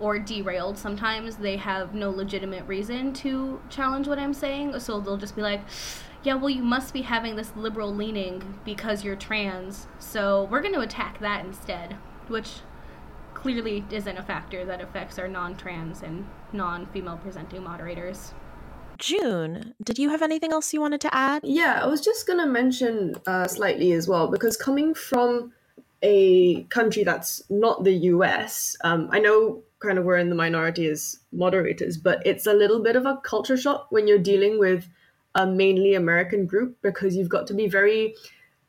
or derailed sometimes. They have no legitimate reason to challenge what I'm saying, so they'll just be like, yeah, well, you must be having this liberal leaning because you're trans, so we're going to attack that instead, which clearly isn't a factor that affects our non-trans and non-female presenting moderators. June, did you have anything else you wanted to add? Yeah, I was just going to mention uh, slightly as well, because coming from a country that's not the U S, um, I know kind of we're in the minority as moderators, but it's a little bit of a culture shock when you're dealing with a mainly American group, because you've got to be very,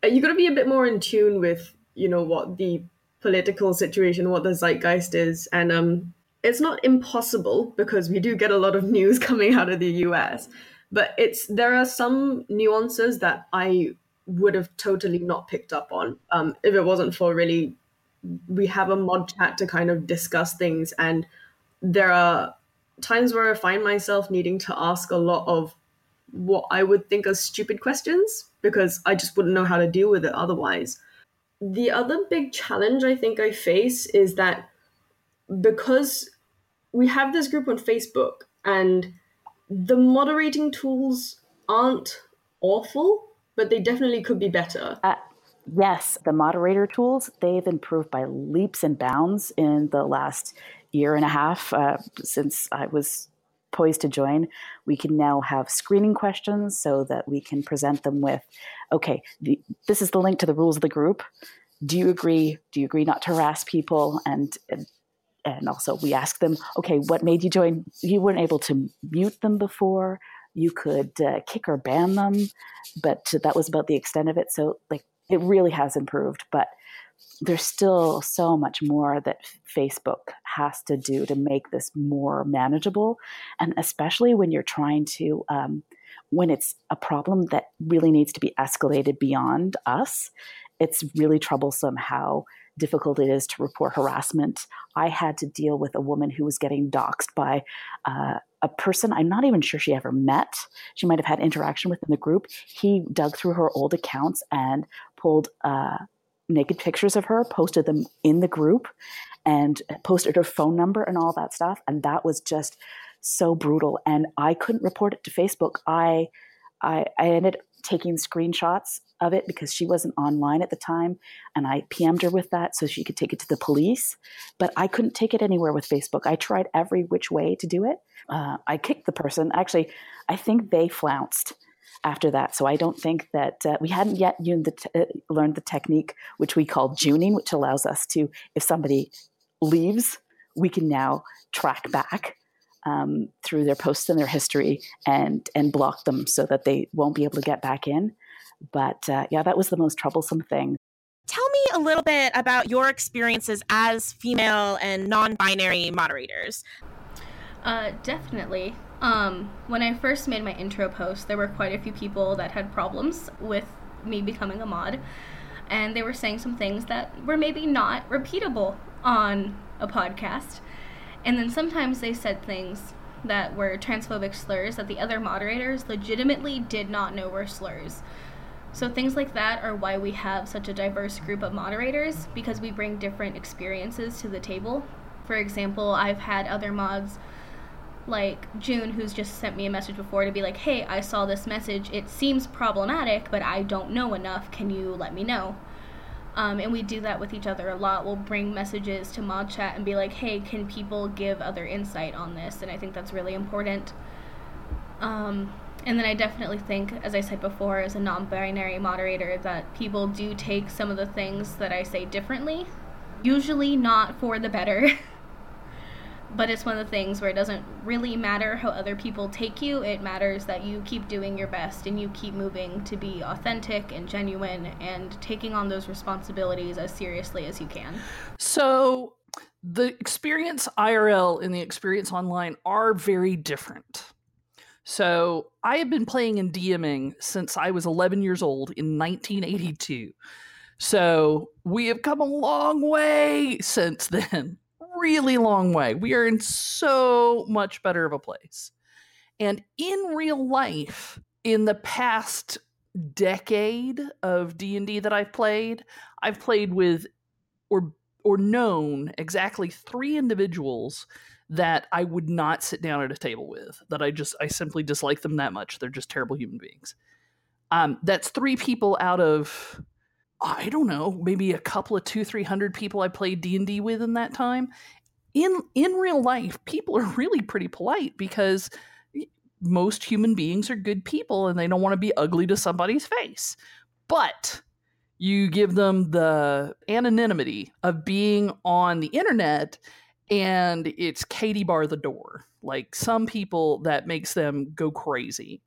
you've got to be a bit more in tune with, you know, what the political situation, what the zeitgeist is. And um, it's not impossible, because we do get a lot of news coming out of the U S, but it's, there are some nuances that I would have totally not picked up on um, if it wasn't for really we have a mod chat to kind of discuss things. And there are times where I find myself needing to ask a lot of what I would think are stupid questions because I just wouldn't know how to deal with it otherwise. The other big challenge I think I face is that because we have this group on Facebook and the moderating tools aren't awful, but they definitely could be better. Uh- Yes, the moderator tools, they've improved by leaps and bounds in the last year and a half uh, since I was poised to join. We can now have screening questions so that we can present them with, okay, the, this is the link to the rules of the group. Do you agree? Do you agree not to harass people? And, and and also we ask them, okay, what made you join? You weren't able to mute them before. You could uh, kick or ban them, but that was about the extent of it. So like, it really has improved, but there's still so much more that Facebook has to do to make this more manageable. And especially when you're trying to, um, when it's a problem that really needs to be escalated beyond us, it's really troublesome how difficult it is to report harassment. I had to deal with a woman who was getting doxxed by uh, a person I'm not even sure she ever met. She might have had interaction with in the group. He dug through her old accounts and pulled uh, naked pictures of her, posted them in the group, and posted her phone number and all that stuff. And that was just so brutal. And I couldn't report it to Facebook. I I, I ended up taking screenshots of it because she wasn't online at the time. And I P M'd her with that so she could take it to the police. But I couldn't take it anywhere with Facebook. I tried every which way to do it. Uh, I kicked the person. Actually, I think they flounced after that. So I don't think that uh, we hadn't yet the te- uh, learned the technique, which we call Juning, which allows us to, if somebody leaves, we can now track back Um, through their posts and their history and and block them so that they won't be able to get back in. But uh, yeah, that was the most troublesome thing. Tell me a little bit about your experiences as female and non-binary moderators. Uh, definitely. Um, when I first made my intro post, there were quite a few people that had problems with me becoming a mod. And they were saying some things that were maybe not repeatable on a podcast. And then sometimes they said things that were transphobic slurs that the other moderators legitimately did not know were slurs. So things like that are why we have such a diverse group of moderators, because we bring different experiences to the table. For example, I've had other mods like June, who's just sent me a message before to be like, hey, I saw this message. It seems problematic, but I don't know enough. Can you let me know? Um, and we do that with each other a lot. We'll bring messages to mod chat and be like, hey, can people give other insight on this? And I think that's really important. Um, and then I definitely think, as I said before, as a non-binary moderator, that people do take some of the things that I say differently, usually not for the better. But it's one of the things where it doesn't really matter how other people take you. It matters that you keep doing your best and you keep moving to be authentic and genuine and taking on those responsibilities as seriously as you can. So the experience I R L and the experience online are very different. So I have been playing and DMing since I was eleven years old in nineteen eighty-two. So we have come a long way since then. Really long way. We are in so much better of a place. And in real life, in the past decade of D and D that I've played, I've played with or or known exactly three individuals that I would not sit down at a table with, that I just I simply dislike them that much. They're just terrible human beings. Um, that's three people out of, I don't know, maybe a couple of two, three hundred people I played D and D with in that time. In in real life, people are really pretty polite because most human beings are good people and they don't want to be ugly to somebody's face. But you give them the anonymity of being on the internet and it's Katie bar the door. Like some people, that makes them go crazy.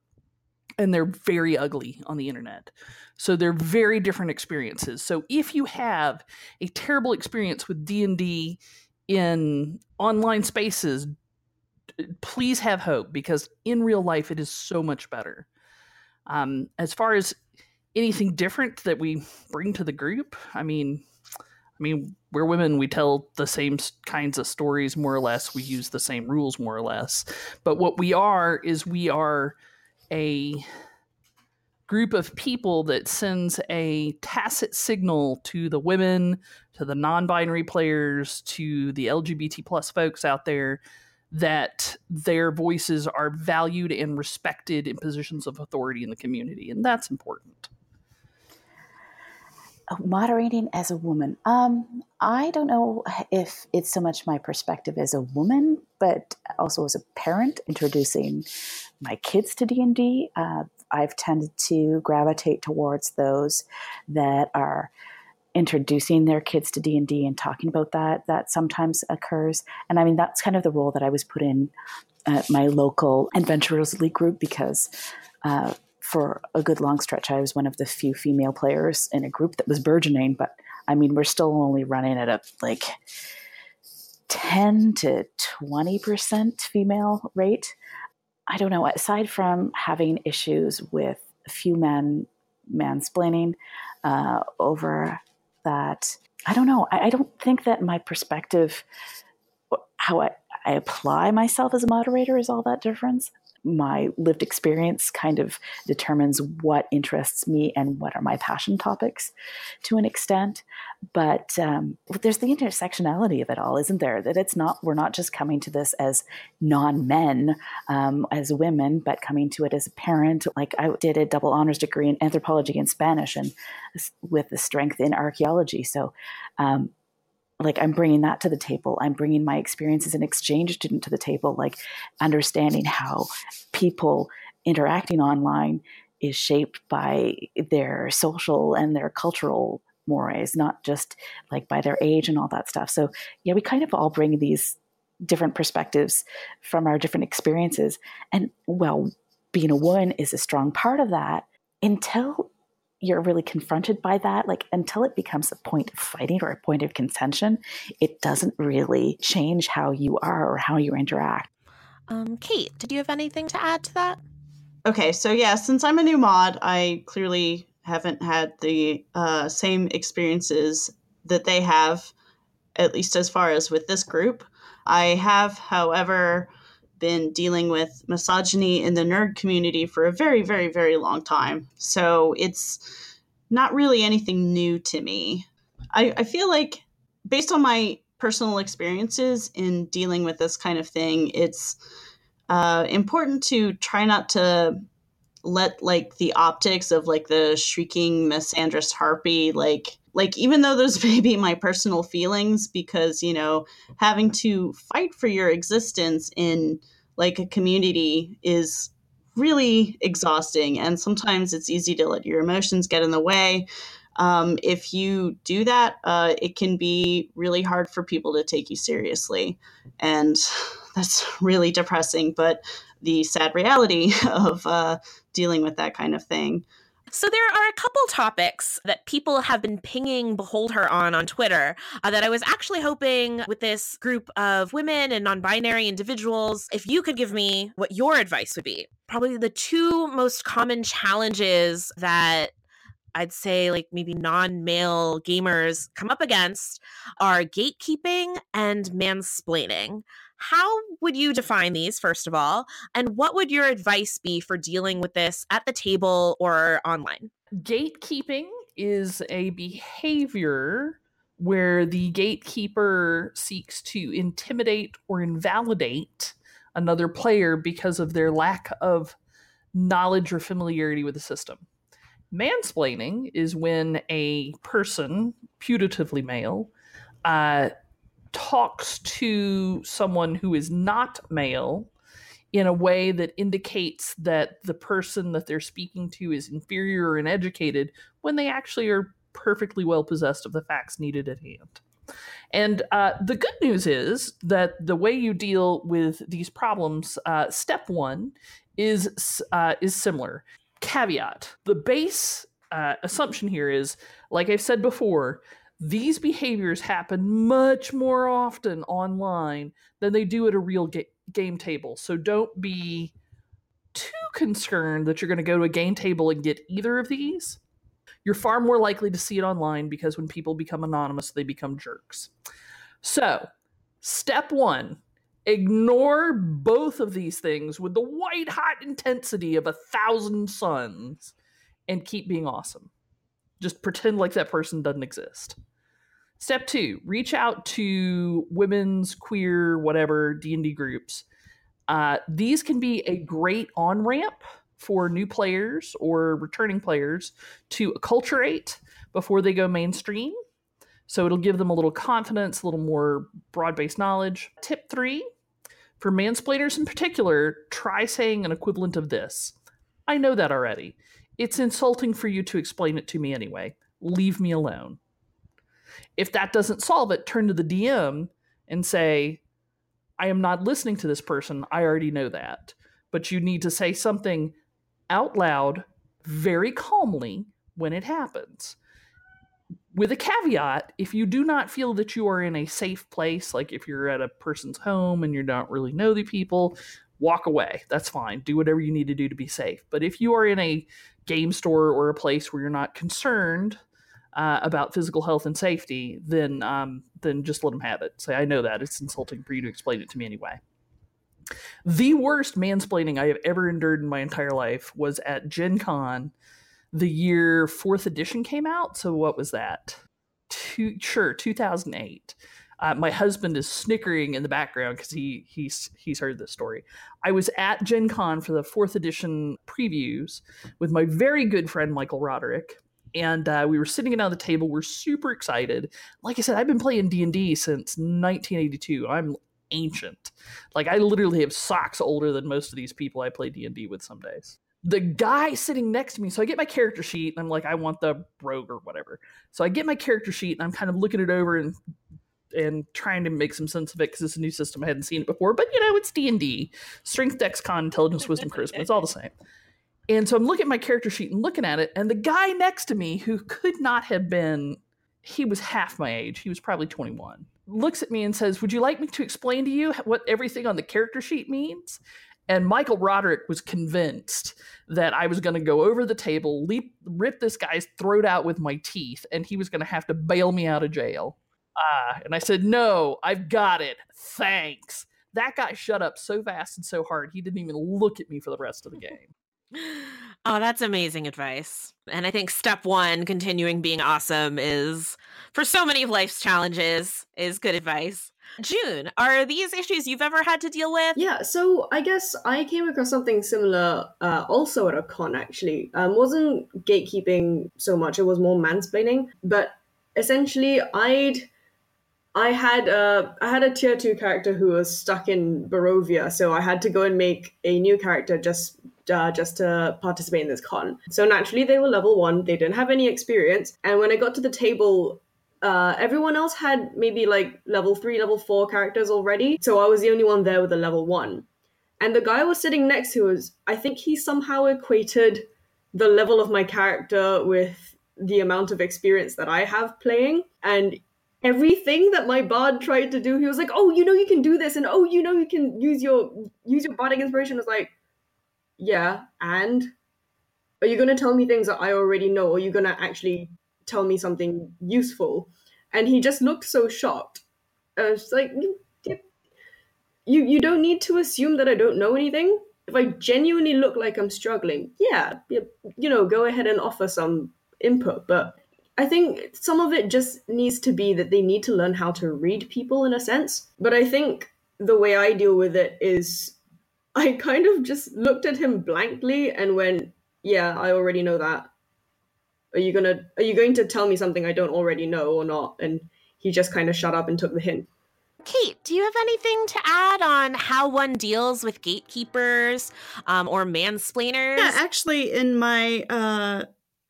And they're very ugly on the internet. So they're very different experiences. So if you have a terrible experience with D and D in online spaces, please have hope, because in real life it is so much better. Um, as far as anything different that we bring to the group, I mean, I mean, we're women, we tell the same kinds of stories more or less. We use the same rules more or less. But what we are is we are a group of people that sends a tacit signal to the women, to the non-binary players, to the L G B T plus folks out there that their voices are valued and respected in positions of authority in the community. And that's important. Moderating as a woman. Um, I don't know if it's so much my perspective as a woman, but also as a parent introducing my kids to D and D. Uh, I've tended to gravitate towards those that are introducing their kids to D and D and talking about that. That sometimes occurs. And I mean, that's kind of the role that I was put in at my local Adventurers League group, because uh, for a good long stretch, I was one of the few female players in a group that was burgeoning. But I mean, we're still only running at a like ten to twenty percent female rate. I don't know, aside from having issues with a few men mansplaining uh, over that, I don't know. I, I don't think that my perspective, how I, I apply myself as a moderator is all that difference. My lived experience kind of determines what interests me and what are my passion topics to an extent. But um, there's the intersectionality of it all, isn't there? That it's not, we're not just coming to this as non-men, um, as women, but coming to it as a parent. Like I did a double honors degree in anthropology and Spanish and with a strength in archaeology. So um like I'm bringing that to the table. I'm bringing my experience as an exchange student to the table, like understanding how people interacting online is shaped by their social and their cultural mores, not just like by their age and all that stuff. So yeah, we kind of all bring these different perspectives from our different experiences. And well, being a woman is a strong part of that until you're really confronted by that, like until it becomes a point of fighting or a point of contention, it doesn't really change how you are or how you interact. Um, Kate, did you have anything to add to that? Okay, so yeah, since I'm a new mod, I clearly haven't had the uh, same experiences that they have, at least as far as with this group. I have, however, been dealing with misogyny in the nerd community for a very, very, very long time. So it's not really anything new to me. I, I feel like based on my personal experiences in dealing with this kind of thing, it's uh, important to try not to let like the optics of like the shrieking misandrist harpy, like Like, even though those may be my personal feelings, because, you know, having to fight for your existence in like a community is really exhausting. And sometimes it's easy to let your emotions get in the way. Um, if you do that, uh, it can be really hard for people to take you seriously. And that's really depressing, but the sad reality of uh, dealing with that kind of thing. So there are a couple topics that people have been pinging Behold Her on on Twitter uh, that I was actually hoping with this group of women and non-binary individuals, if you could give me what your advice would be. Probably the two most common challenges that I'd say like maybe non-male gamers come up against are gatekeeping and mansplaining. How would you define these, first of all? And what would your advice be for dealing with this at the table or online? Gatekeeping is a behavior where the gatekeeper seeks to intimidate or invalidate another player because of their lack of knowledge or familiarity with the system. Mansplaining is when a person, putatively male, uh, talks to someone who is not male in a way that indicates that the person that they're speaking to is inferior and uneducated when they actually are perfectly well possessed of the facts needed at hand. And uh, the good news is that the way you deal with these problems, uh, step one is uh, is similar. Caveat. The base uh, assumption here is, like I've said before, these behaviors happen much more often online than they do at a real ga- game table. So don't be too concerned that you're going to go to a game table and get either of these. You're far more likely to see it online because when people become anonymous, they become jerks. So, step one, ignore both of these things with the white-hot intensity of a thousand suns and keep being awesome. Just pretend like that person doesn't exist. Step two, reach out to women's, queer, whatever, D and D groups. Uh, these can be a great on-ramp for new players or returning players to acculturate before they go mainstream. So it'll give them a little confidence, a little more broad-based knowledge. Tip three, for mansplainers in particular, try saying an equivalent of this. I know that already. It's insulting for you to explain it to me anyway. Leave me alone. If that doesn't solve it, turn to the D M and say, I am not listening to this person. I already know that. But you need to say something out loud, very calmly when it happens. With a caveat, if you do not feel that you are in a safe place, like if you're at a person's home and you don't really know the people, walk away. That's fine. Do whatever you need to do to be safe. But if you are in a game store or a place where you're not concerned uh, about physical health and safety, then um, then just let them have it. Say, I know that. It's insulting for you to explain it to me anyway. The worst mansplaining I have ever endured in my entire life was at Gen Con the year fourth edition came out. So what was that? Two, sure, two thousand eight. Uh, my husband is snickering in the background because he he's he's heard this story. I was at Gen Con for the fourth edition previews with my very good friend Michael Roderick, and uh, we were sitting around the table. We're super excited. Like I said, I've been playing D and D since nineteen eighty-two. I'm ancient. Like, I literally have socks older than most of these people I play D and D with some days. The guy sitting next to me, so I get my character sheet, and I'm like, I want the rogue or whatever. So I get my character sheet, and I'm kind of looking it over and and trying to make some sense of it because it's a new system. I hadn't seen it before, but you know, it's D and D. Strength, Dex, Con, Intelligence, Wisdom, Charisma. It's all the same. And so I'm looking at my character sheet and looking at it, and the guy next to me, who could not have been, he was half my age. He was probably twenty-one. Looks at me and says, would you like me to explain to you what everything on the character sheet means? And Michael Roderick was convinced that I was going to go over the table, leap, rip this guy's throat out with my teeth, and he was going to have to bail me out of jail. Uh, and I said, no, I've got it. Thanks. That guy shut up so fast and so hard, he didn't even look at me for the rest of the game. Oh, that's amazing advice. And I think step one, continuing being awesome, is for so many of life's challenges is good advice. June, are these issues you've ever had to deal with? Yeah, so I guess I came across something similar uh, also at a con, actually. Um, wasn't gatekeeping so much, it was more mansplaining. But essentially, I'd... I had a I had a tier two character who was stuck in Barovia, so I had to go and make a new character just uh, just to participate in this con. So naturally, they were level one. They didn't have any experience, and when I got to the table, uh, everyone else had maybe like level three, level four characters already. So I was the only one there with a level one, and the guy I was sitting next to was, I think he somehow equated the level of my character with the amount of experience that I have playing, and everything that my bard tried to do, he was like, oh, you know you can do this, and oh, you know you can use your use your bardic inspiration. I was like, yeah, and? Are you going to tell me things that I already know, or are you going to actually tell me something useful? And he just looked so shocked. I was like, you, you don't need to assume that I don't know anything. If I genuinely look like I'm struggling, yeah, you know, go ahead and offer some input, but... I think some of it just needs to be that they need to learn how to read people in a sense. But I think the way I deal with it is I kind of just looked at him blankly and went, yeah, I already know that. Are you gonna, are you going to tell me something I don't already know or not? And he just kind of shut up and took the hint. Kate, do you have anything to add on how one deals with gatekeepers um, or mansplainers? Yeah, actually, in my uh,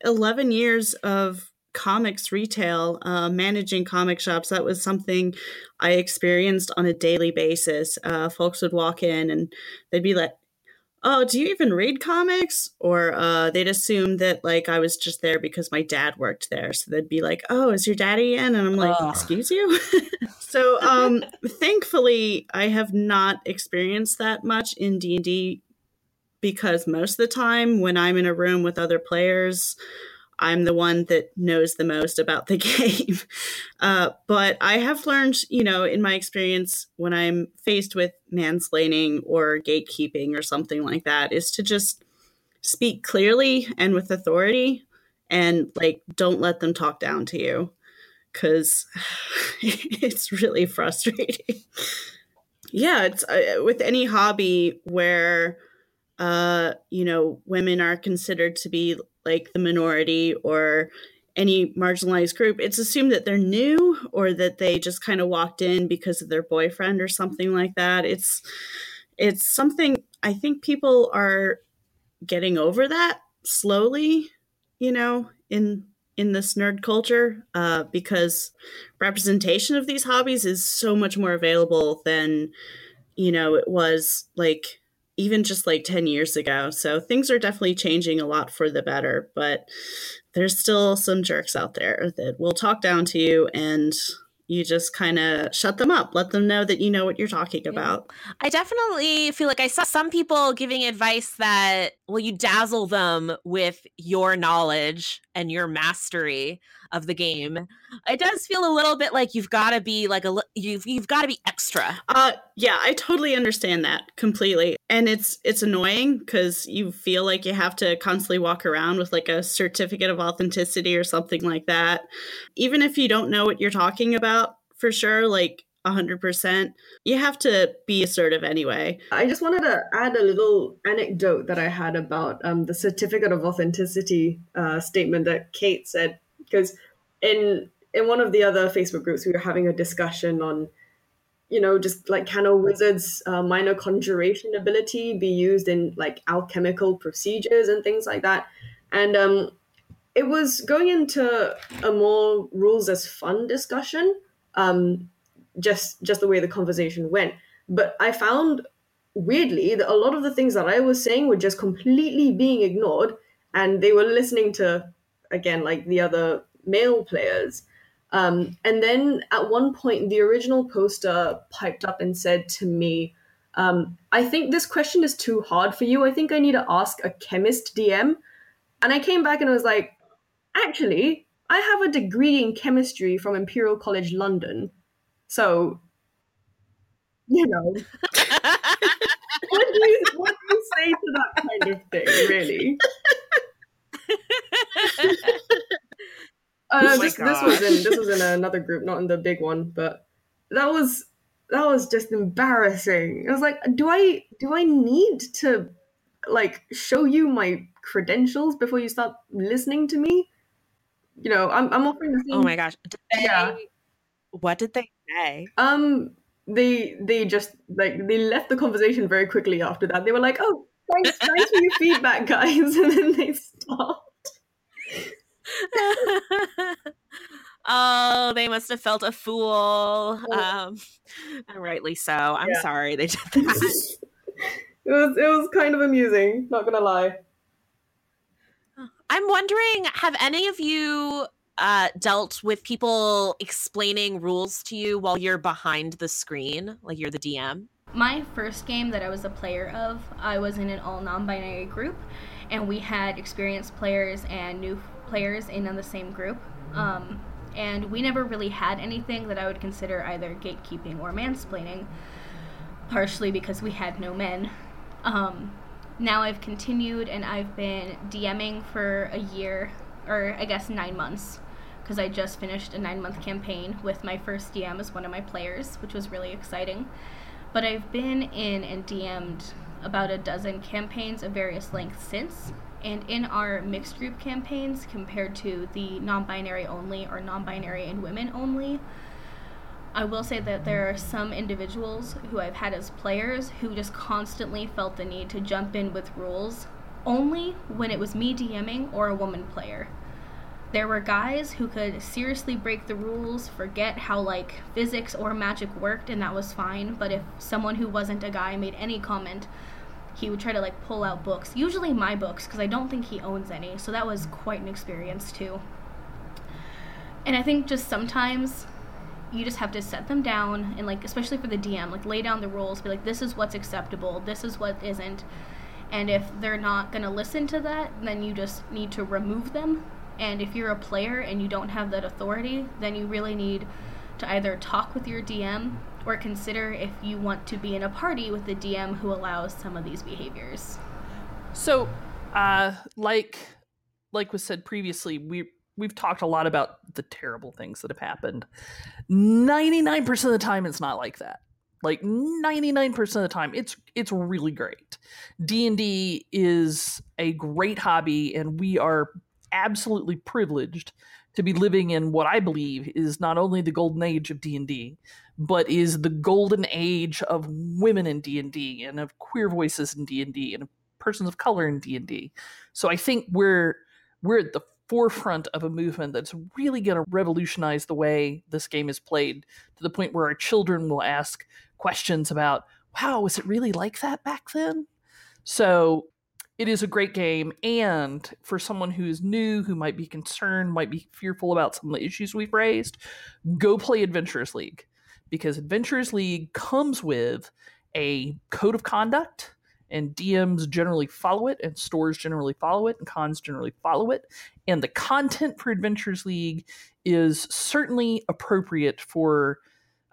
eleven years of comics retail, uh, managing comic shops, that was something I experienced on a daily basis. Uh, folks would walk in and they'd be like, oh, do you even read comics? Or uh, they'd assume that like I was just there because my dad worked there. So they'd be like, oh, is your daddy in? And I'm like, oh. Excuse you? So um, thankfully, I have not experienced that much in D and D because most of the time when I'm in a room with other players, I'm the one that knows the most about the game. Uh, but I have learned, you know, in my experience when I'm faced with mansplaining or gatekeeping or something like that, is to just speak clearly and with authority and like, don't let them talk down to you because it's really frustrating. Yeah, it's uh, with any hobby where, uh, you know, women are considered to be like the minority or any marginalized group, it's assumed that they're new or that they just kind of walked in because of their boyfriend or something like that. It's it's something I think people are getting over that slowly, you know, in in this nerd culture, uh, because representation of these hobbies is so much more available than, you know, it was like even just like ten years ago. So things are definitely changing a lot for the better, but there's still some jerks out there that will talk down to you and you just kind of shut them up. Let them know that you know what you're talking about. I definitely feel like I saw some people giving advice that, well, you dazzle them with your knowledge and your mastery of the game, it does feel a little bit like you've got to be like a you've you've got to be extra. Uh, yeah, I totally understand that completely, and it's it's annoying because you feel like you have to constantly walk around with like a certificate of authenticity or something like that, even if you don't know what you're talking about for sure. Like. one hundred percent. You have to be assertive anyway. I just wanted to add a little anecdote that I had about um, the certificate of authenticity uh, statement that Kate said, because in in one of the other Facebook groups, we were having a discussion on, you know, just like can a wizard's uh, minor conjuration ability be used in like alchemical procedures and things like that. And um, it was going into a more rules as fun discussion. Um just just the way the conversation went. But I found, weirdly, that a lot of the things that I was saying were just completely being ignored, and they were listening to, again, like the other male players. Um, and then at one point, the original poster piped up and said to me, um, I think this question is too hard for you. I think I need to ask a chemist D M. And I came back and I was like, actually, I have a degree in chemistry from Imperial College London. So, you know, what, do you, what do you say to that kind of thing, really? uh, oh this, this was in this was in another group, not in the big one, but that was that was just embarrassing. I was like, do I do I need to like show you my credentials before you start listening to me? You know, I'm I'm offering the same. Oh my gosh! They, yeah. What did they? Um, they they just like they left the conversation very quickly after that. They were like, "Oh, thanks, thanks for your feedback, guys," and then they stopped. Oh, they must have felt a fool. Um, and rightly so. I'm yeah. sorry they did that. It was it was kind of amusing. Not gonna lie. I'm wondering, have any of you? Uh, dealt with people explaining rules to you while you're behind the screen, like you're the D M? My first game that I was a player of, I was in an all non-binary group, and we had experienced players and new players in on the same group. Um, and we never really had anything that I would consider either gatekeeping or mansplaining, partially because we had no men. Um, now I've continued, and I've been DMing for a year, or I guess nine months. Because I just finished a nine-month campaign with my first D M as one of my players, which was really exciting. But I've been in and D M'd about a dozen campaigns of various lengths since, and in our mixed group campaigns, compared to the non-binary only or non-binary and women only, I will say that there are some individuals who I've had as players who just constantly felt the need to jump in with rules only when it was me DMing or a woman player. There were guys who could seriously break the rules, forget how, like, physics or magic worked, and that was fine, but if someone who wasn't a guy made any comment, he would try to, like, pull out books. Usually my books, because I don't think he owns any, so that was quite an experience, too. And I think just sometimes you just have to set them down, and, like, especially for the D M, like, lay down the rules, be like, this is what's acceptable, this is what isn't, and if they're not going to listen to that, then you just need to remove them. And if you're a player and you don't have that authority, then you really need to either talk with your D M or consider if you want to be in a party with the D M who allows some of these behaviors. So, uh, like like was said previously, we, we've talked a lot about the terrible things that have happened. ninety-nine percent of the time, it's not like that. Like ninety-nine percent of the time, it's it's really great. D and D is a great hobby, and we are absolutely privileged to be living in what I believe is not only the golden age of D and D, but is the golden age of women in D and D and of queer voices in D and D and of persons of color in D and D. So I think we're we're at the forefront of a movement that's really going to revolutionize the way this game is played, to the point where our children will ask questions about, wow, was it really like that back then? So it is a great game, and for someone who is new, who might be concerned, might be fearful about some of the issues we've raised, go play Adventurers League, because Adventurers League comes with a code of conduct and D Ms generally follow it, and stores generally follow it, and cons generally follow it. And the content for Adventures League is certainly appropriate for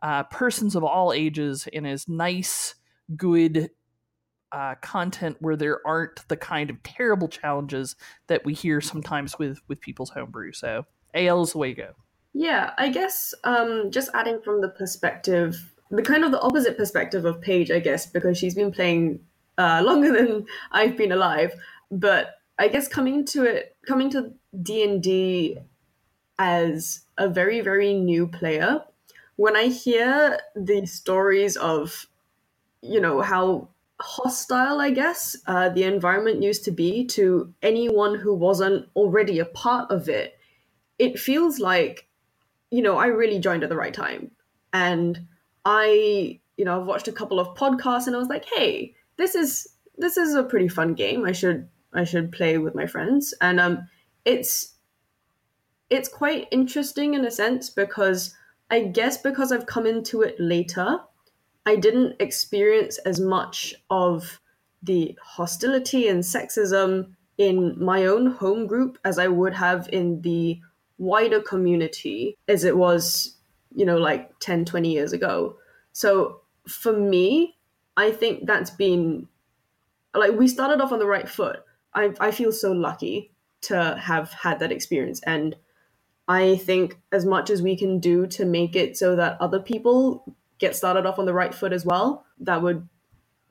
uh, persons of all ages, and is nice, good uh, content where there aren't the kind of terrible challenges that we hear sometimes with, with people's homebrew. So A L is the way to go. Yeah, I guess um, just adding from the perspective, the kind of the opposite perspective of Paige, I guess, because she's been playing uh, longer than I've been alive. But I guess coming to it, coming to D and D as a very, very new player, when I hear the stories of, you know, how hostile, I guess, uh, the environment used to be to anyone who wasn't already a part of it, it feels like, you know, I really joined at the right time. And I, you know, I've watched a couple of podcasts and I was like, hey, this is this is a pretty fun game. I should I should play with my friends. And um, it's it's quite interesting in a sense, because I guess because I've come into it later, I didn't experience as much of the hostility and sexism in my own home group as I would have in the wider community as it was, you know, like ten, twenty years ago. So for me, I think that's been, like, we started off on the right foot. I I feel so lucky to have had that experience. And I think as much as we can do to make it so that other people get started off on the right foot as well, that would,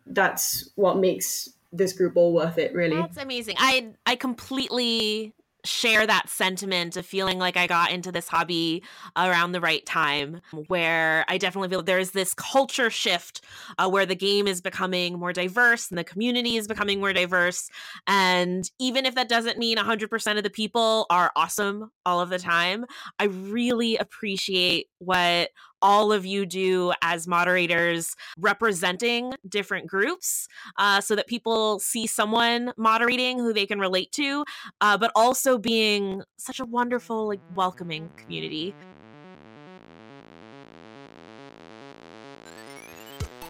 that's what makes this group all worth it, really. That's amazing. I I completely share that sentiment of feeling like I got into this hobby around the right time, where I definitely feel there's this culture shift uh, where the game is becoming more diverse and the community is becoming more diverse. And even if that doesn't mean one hundred percent of the people are awesome all of the time, I really appreciate what all of you do as moderators representing different groups uh, so that people see someone moderating who they can relate to, uh, but also being such a wonderful, like, welcoming community.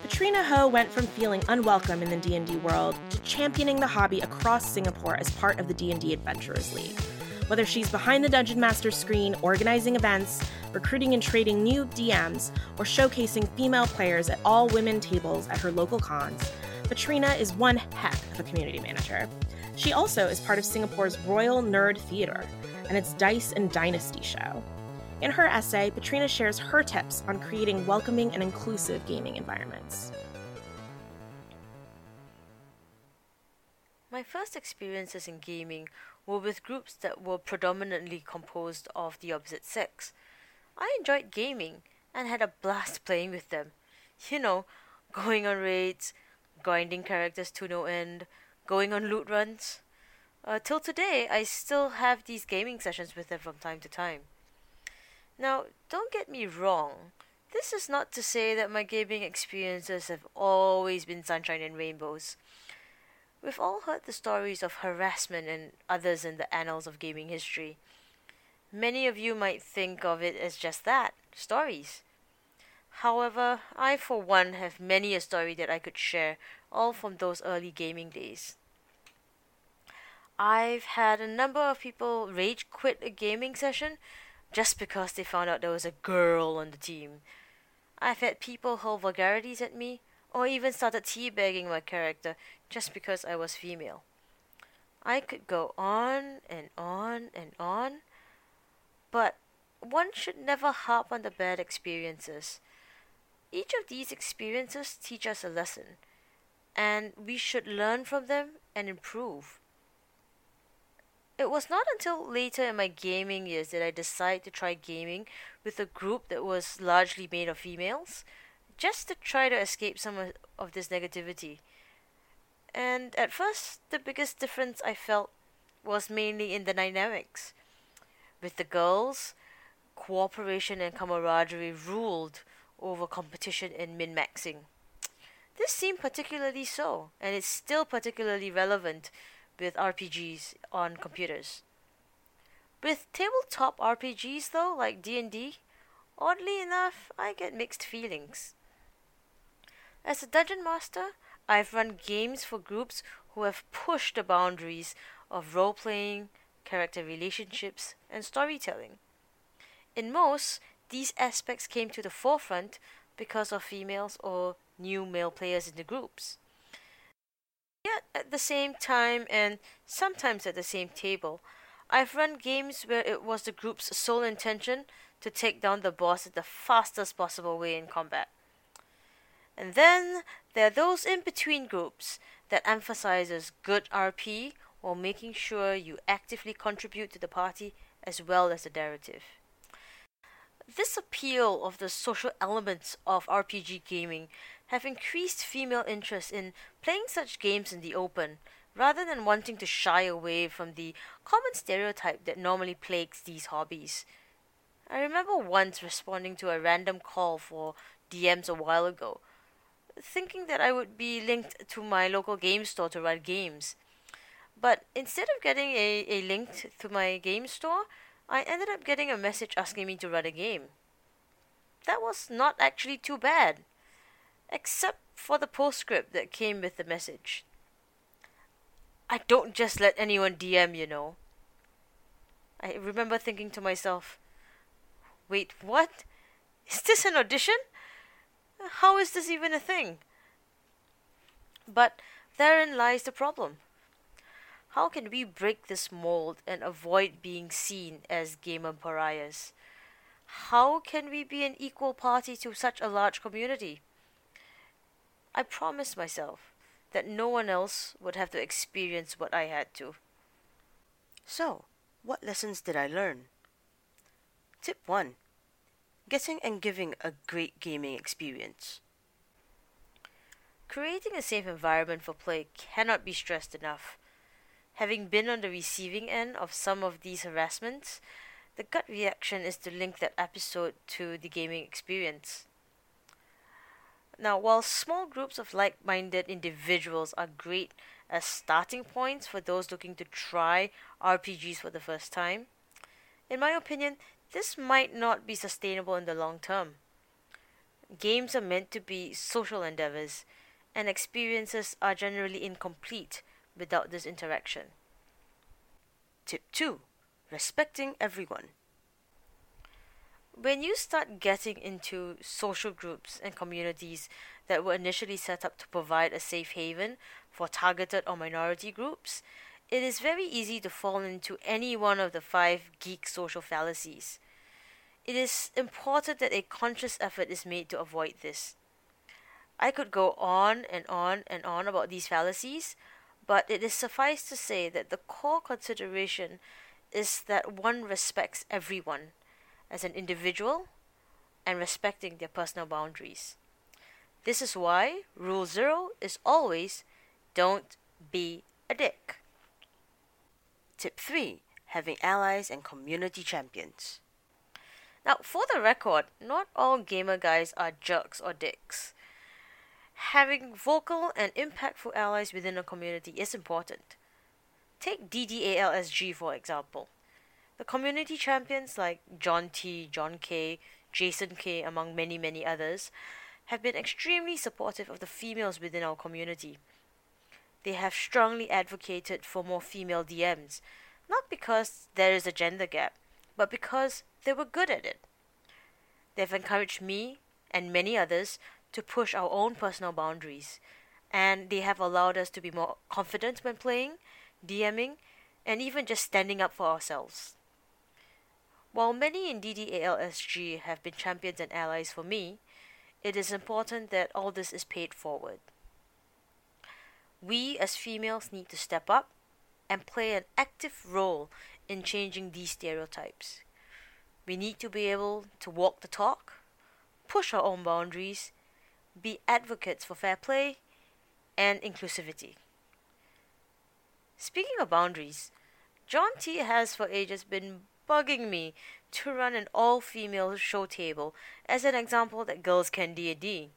Petrina Ho went from feeling unwelcome in the D and D world to championing the hobby across Singapore as part of the D and D Adventurers League. Whether she's behind the Dungeon Master screen, organizing events, recruiting and trading new D Ms, or showcasing female players at all-women tables at her local cons, Petrina is one heck of a community manager. She also is part of Singapore's Royal Nerd Theatre and its Dice and Dynasty show. In her essay, Petrina shares her tips on creating welcoming and inclusive gaming environments. My first experiences in gaming were with groups that were predominantly composed of the opposite sex. I enjoyed gaming and had a blast playing with them. You know, going on raids, grinding characters to no end, going on loot runs. Uh, till today, I still have these gaming sessions with them from time to time. Now, don't get me wrong, this is not to say that my gaming experiences have always been sunshine and rainbows. We've all heard the stories of harassment and others in the annals of gaming history. Many of you might think of it as just that, stories. However, I for one have many a story that I could share, all from those early gaming days. I've had a number of people rage quit a gaming session just because they found out there was a girl on the team. I've had people hurl vulgarities at me, or even started teabagging my character just because I was female. I could go on and on and on, but one should never harp on the bad experiences. Each of these experiences teach us a lesson, and we should learn from them and improve. It was not until later in my gaming years that I decided to try gaming with a group that was largely made of females, just to try to escape some of this negativity. And at first, the biggest difference I felt was mainly in the dynamics. With the girls, cooperation and camaraderie ruled over competition and min-maxing. This seemed particularly so, and it's still particularly relevant with R P Gs on computers. With tabletop R P Gs though, like D and D, oddly enough, I get mixed feelings. As a dungeon master, I've run games for groups who have pushed the boundaries of role-playing, character relationships, and storytelling. In most, these aspects came to the forefront because of females or new male players in the groups. Yet, at the same time, and sometimes at the same table, I've run games where it was the group's sole intention to take down the boss in the fastest possible way in combat. And then, there are those in-between groups that emphasizes good R P or making sure you actively contribute to the party as well as the narrative. This appeal of the social elements of R P G gaming have increased female interest in playing such games in the open, rather than wanting to shy away from the common stereotype that normally plagues these hobbies. I remember once responding to a random call for D Ms a while ago, thinking that I would be linked to my local game store to run games. But instead of getting a, a link to my game store, I ended up getting a message asking me to run a game. That was not actually too bad, except for the postscript that came with the message. I don't just let anyone D M, you know. I remember thinking to myself, wait, what? Is this an audition? How is this even a thing? But therein lies the problem. How can we break this mold and avoid being seen as gamer pariahs? How can we be an equal party to such a large community? I promised myself that no one else would have to experience what I had to. So, what lessons did I learn? Tip one. Getting and giving a great gaming experience. Creating a safe environment for play cannot be stressed enough. Having been on the receiving end of some of these harassments, the gut reaction is to link that episode to the gaming experience. Now, while small groups of like-minded individuals are great as starting points for those looking to try R P Gs for the first time, in my opinion, this might not be sustainable in the long term. Games are meant to be social endeavors, and experiences are generally incomplete without this interaction. Tip two. Respecting everyone. When you start getting into social groups and communities that were initially set up to provide a safe haven for targeted or minority groups, it is very easy to fall into any one of the five geek social fallacies. It is important that a conscious effort is made to avoid this. I could go on and on and on about these fallacies, but it is suffice to say that the core consideration is that one respects everyone as an individual and respecting their personal boundaries. This is why rule zero is always don't be a dick. Tip three. Having allies and community champions. Now, for the record, not all gamer guys are jerks or dicks. Having vocal and impactful allies within a community is important. Take D D A L S G for example. The community champions like John T, John K, Jason K, among many many others, have been extremely supportive of the females within our community. They have strongly advocated for more female D Ms, not because there is a gender gap, but because they were good at it. They've encouraged me and many others to push our own personal boundaries, and they have allowed us to be more confident when playing, DMing, and even just standing up for ourselves. While many in D D A L S G have been champions and allies for me, it is important that all this is paid forward. We as females need to step up and play an active role in changing these stereotypes. We need to be able to walk the talk, push our own boundaries, be advocates for fair play and inclusivity. Speaking of boundaries, John T has for ages been bugging me to run an all-female show table as an example that girls can D and D.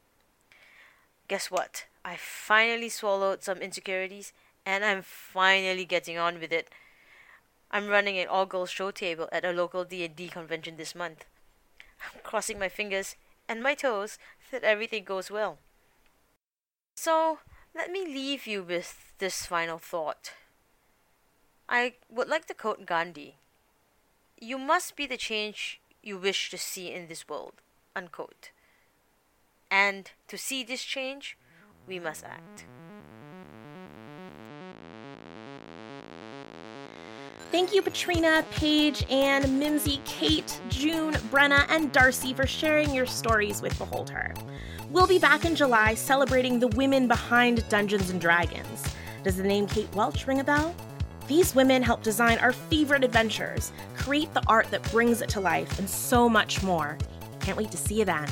Guess what? I finally swallowed some insecurities and I'm finally getting on with it. I'm running an all-girls show table at a local D and D convention this month. I'm crossing my fingers and my toes that everything goes well. So, Let me leave you with this final thought. I would like to quote Gandhi. You must be the change you wish to see in this world, unquote. And to see this change, we must act. Thank you, Petrina, Paige, Anne, Mimsy, Kate, June, Brenna, and Darcy for sharing your stories with Behold Her. We'll be back in July celebrating the women behind Dungeons and Dragons. Does the name Kate Welch ring a bell? These women help design our favorite adventures, create the art that brings it to life, and so much more. Can't wait to see you then.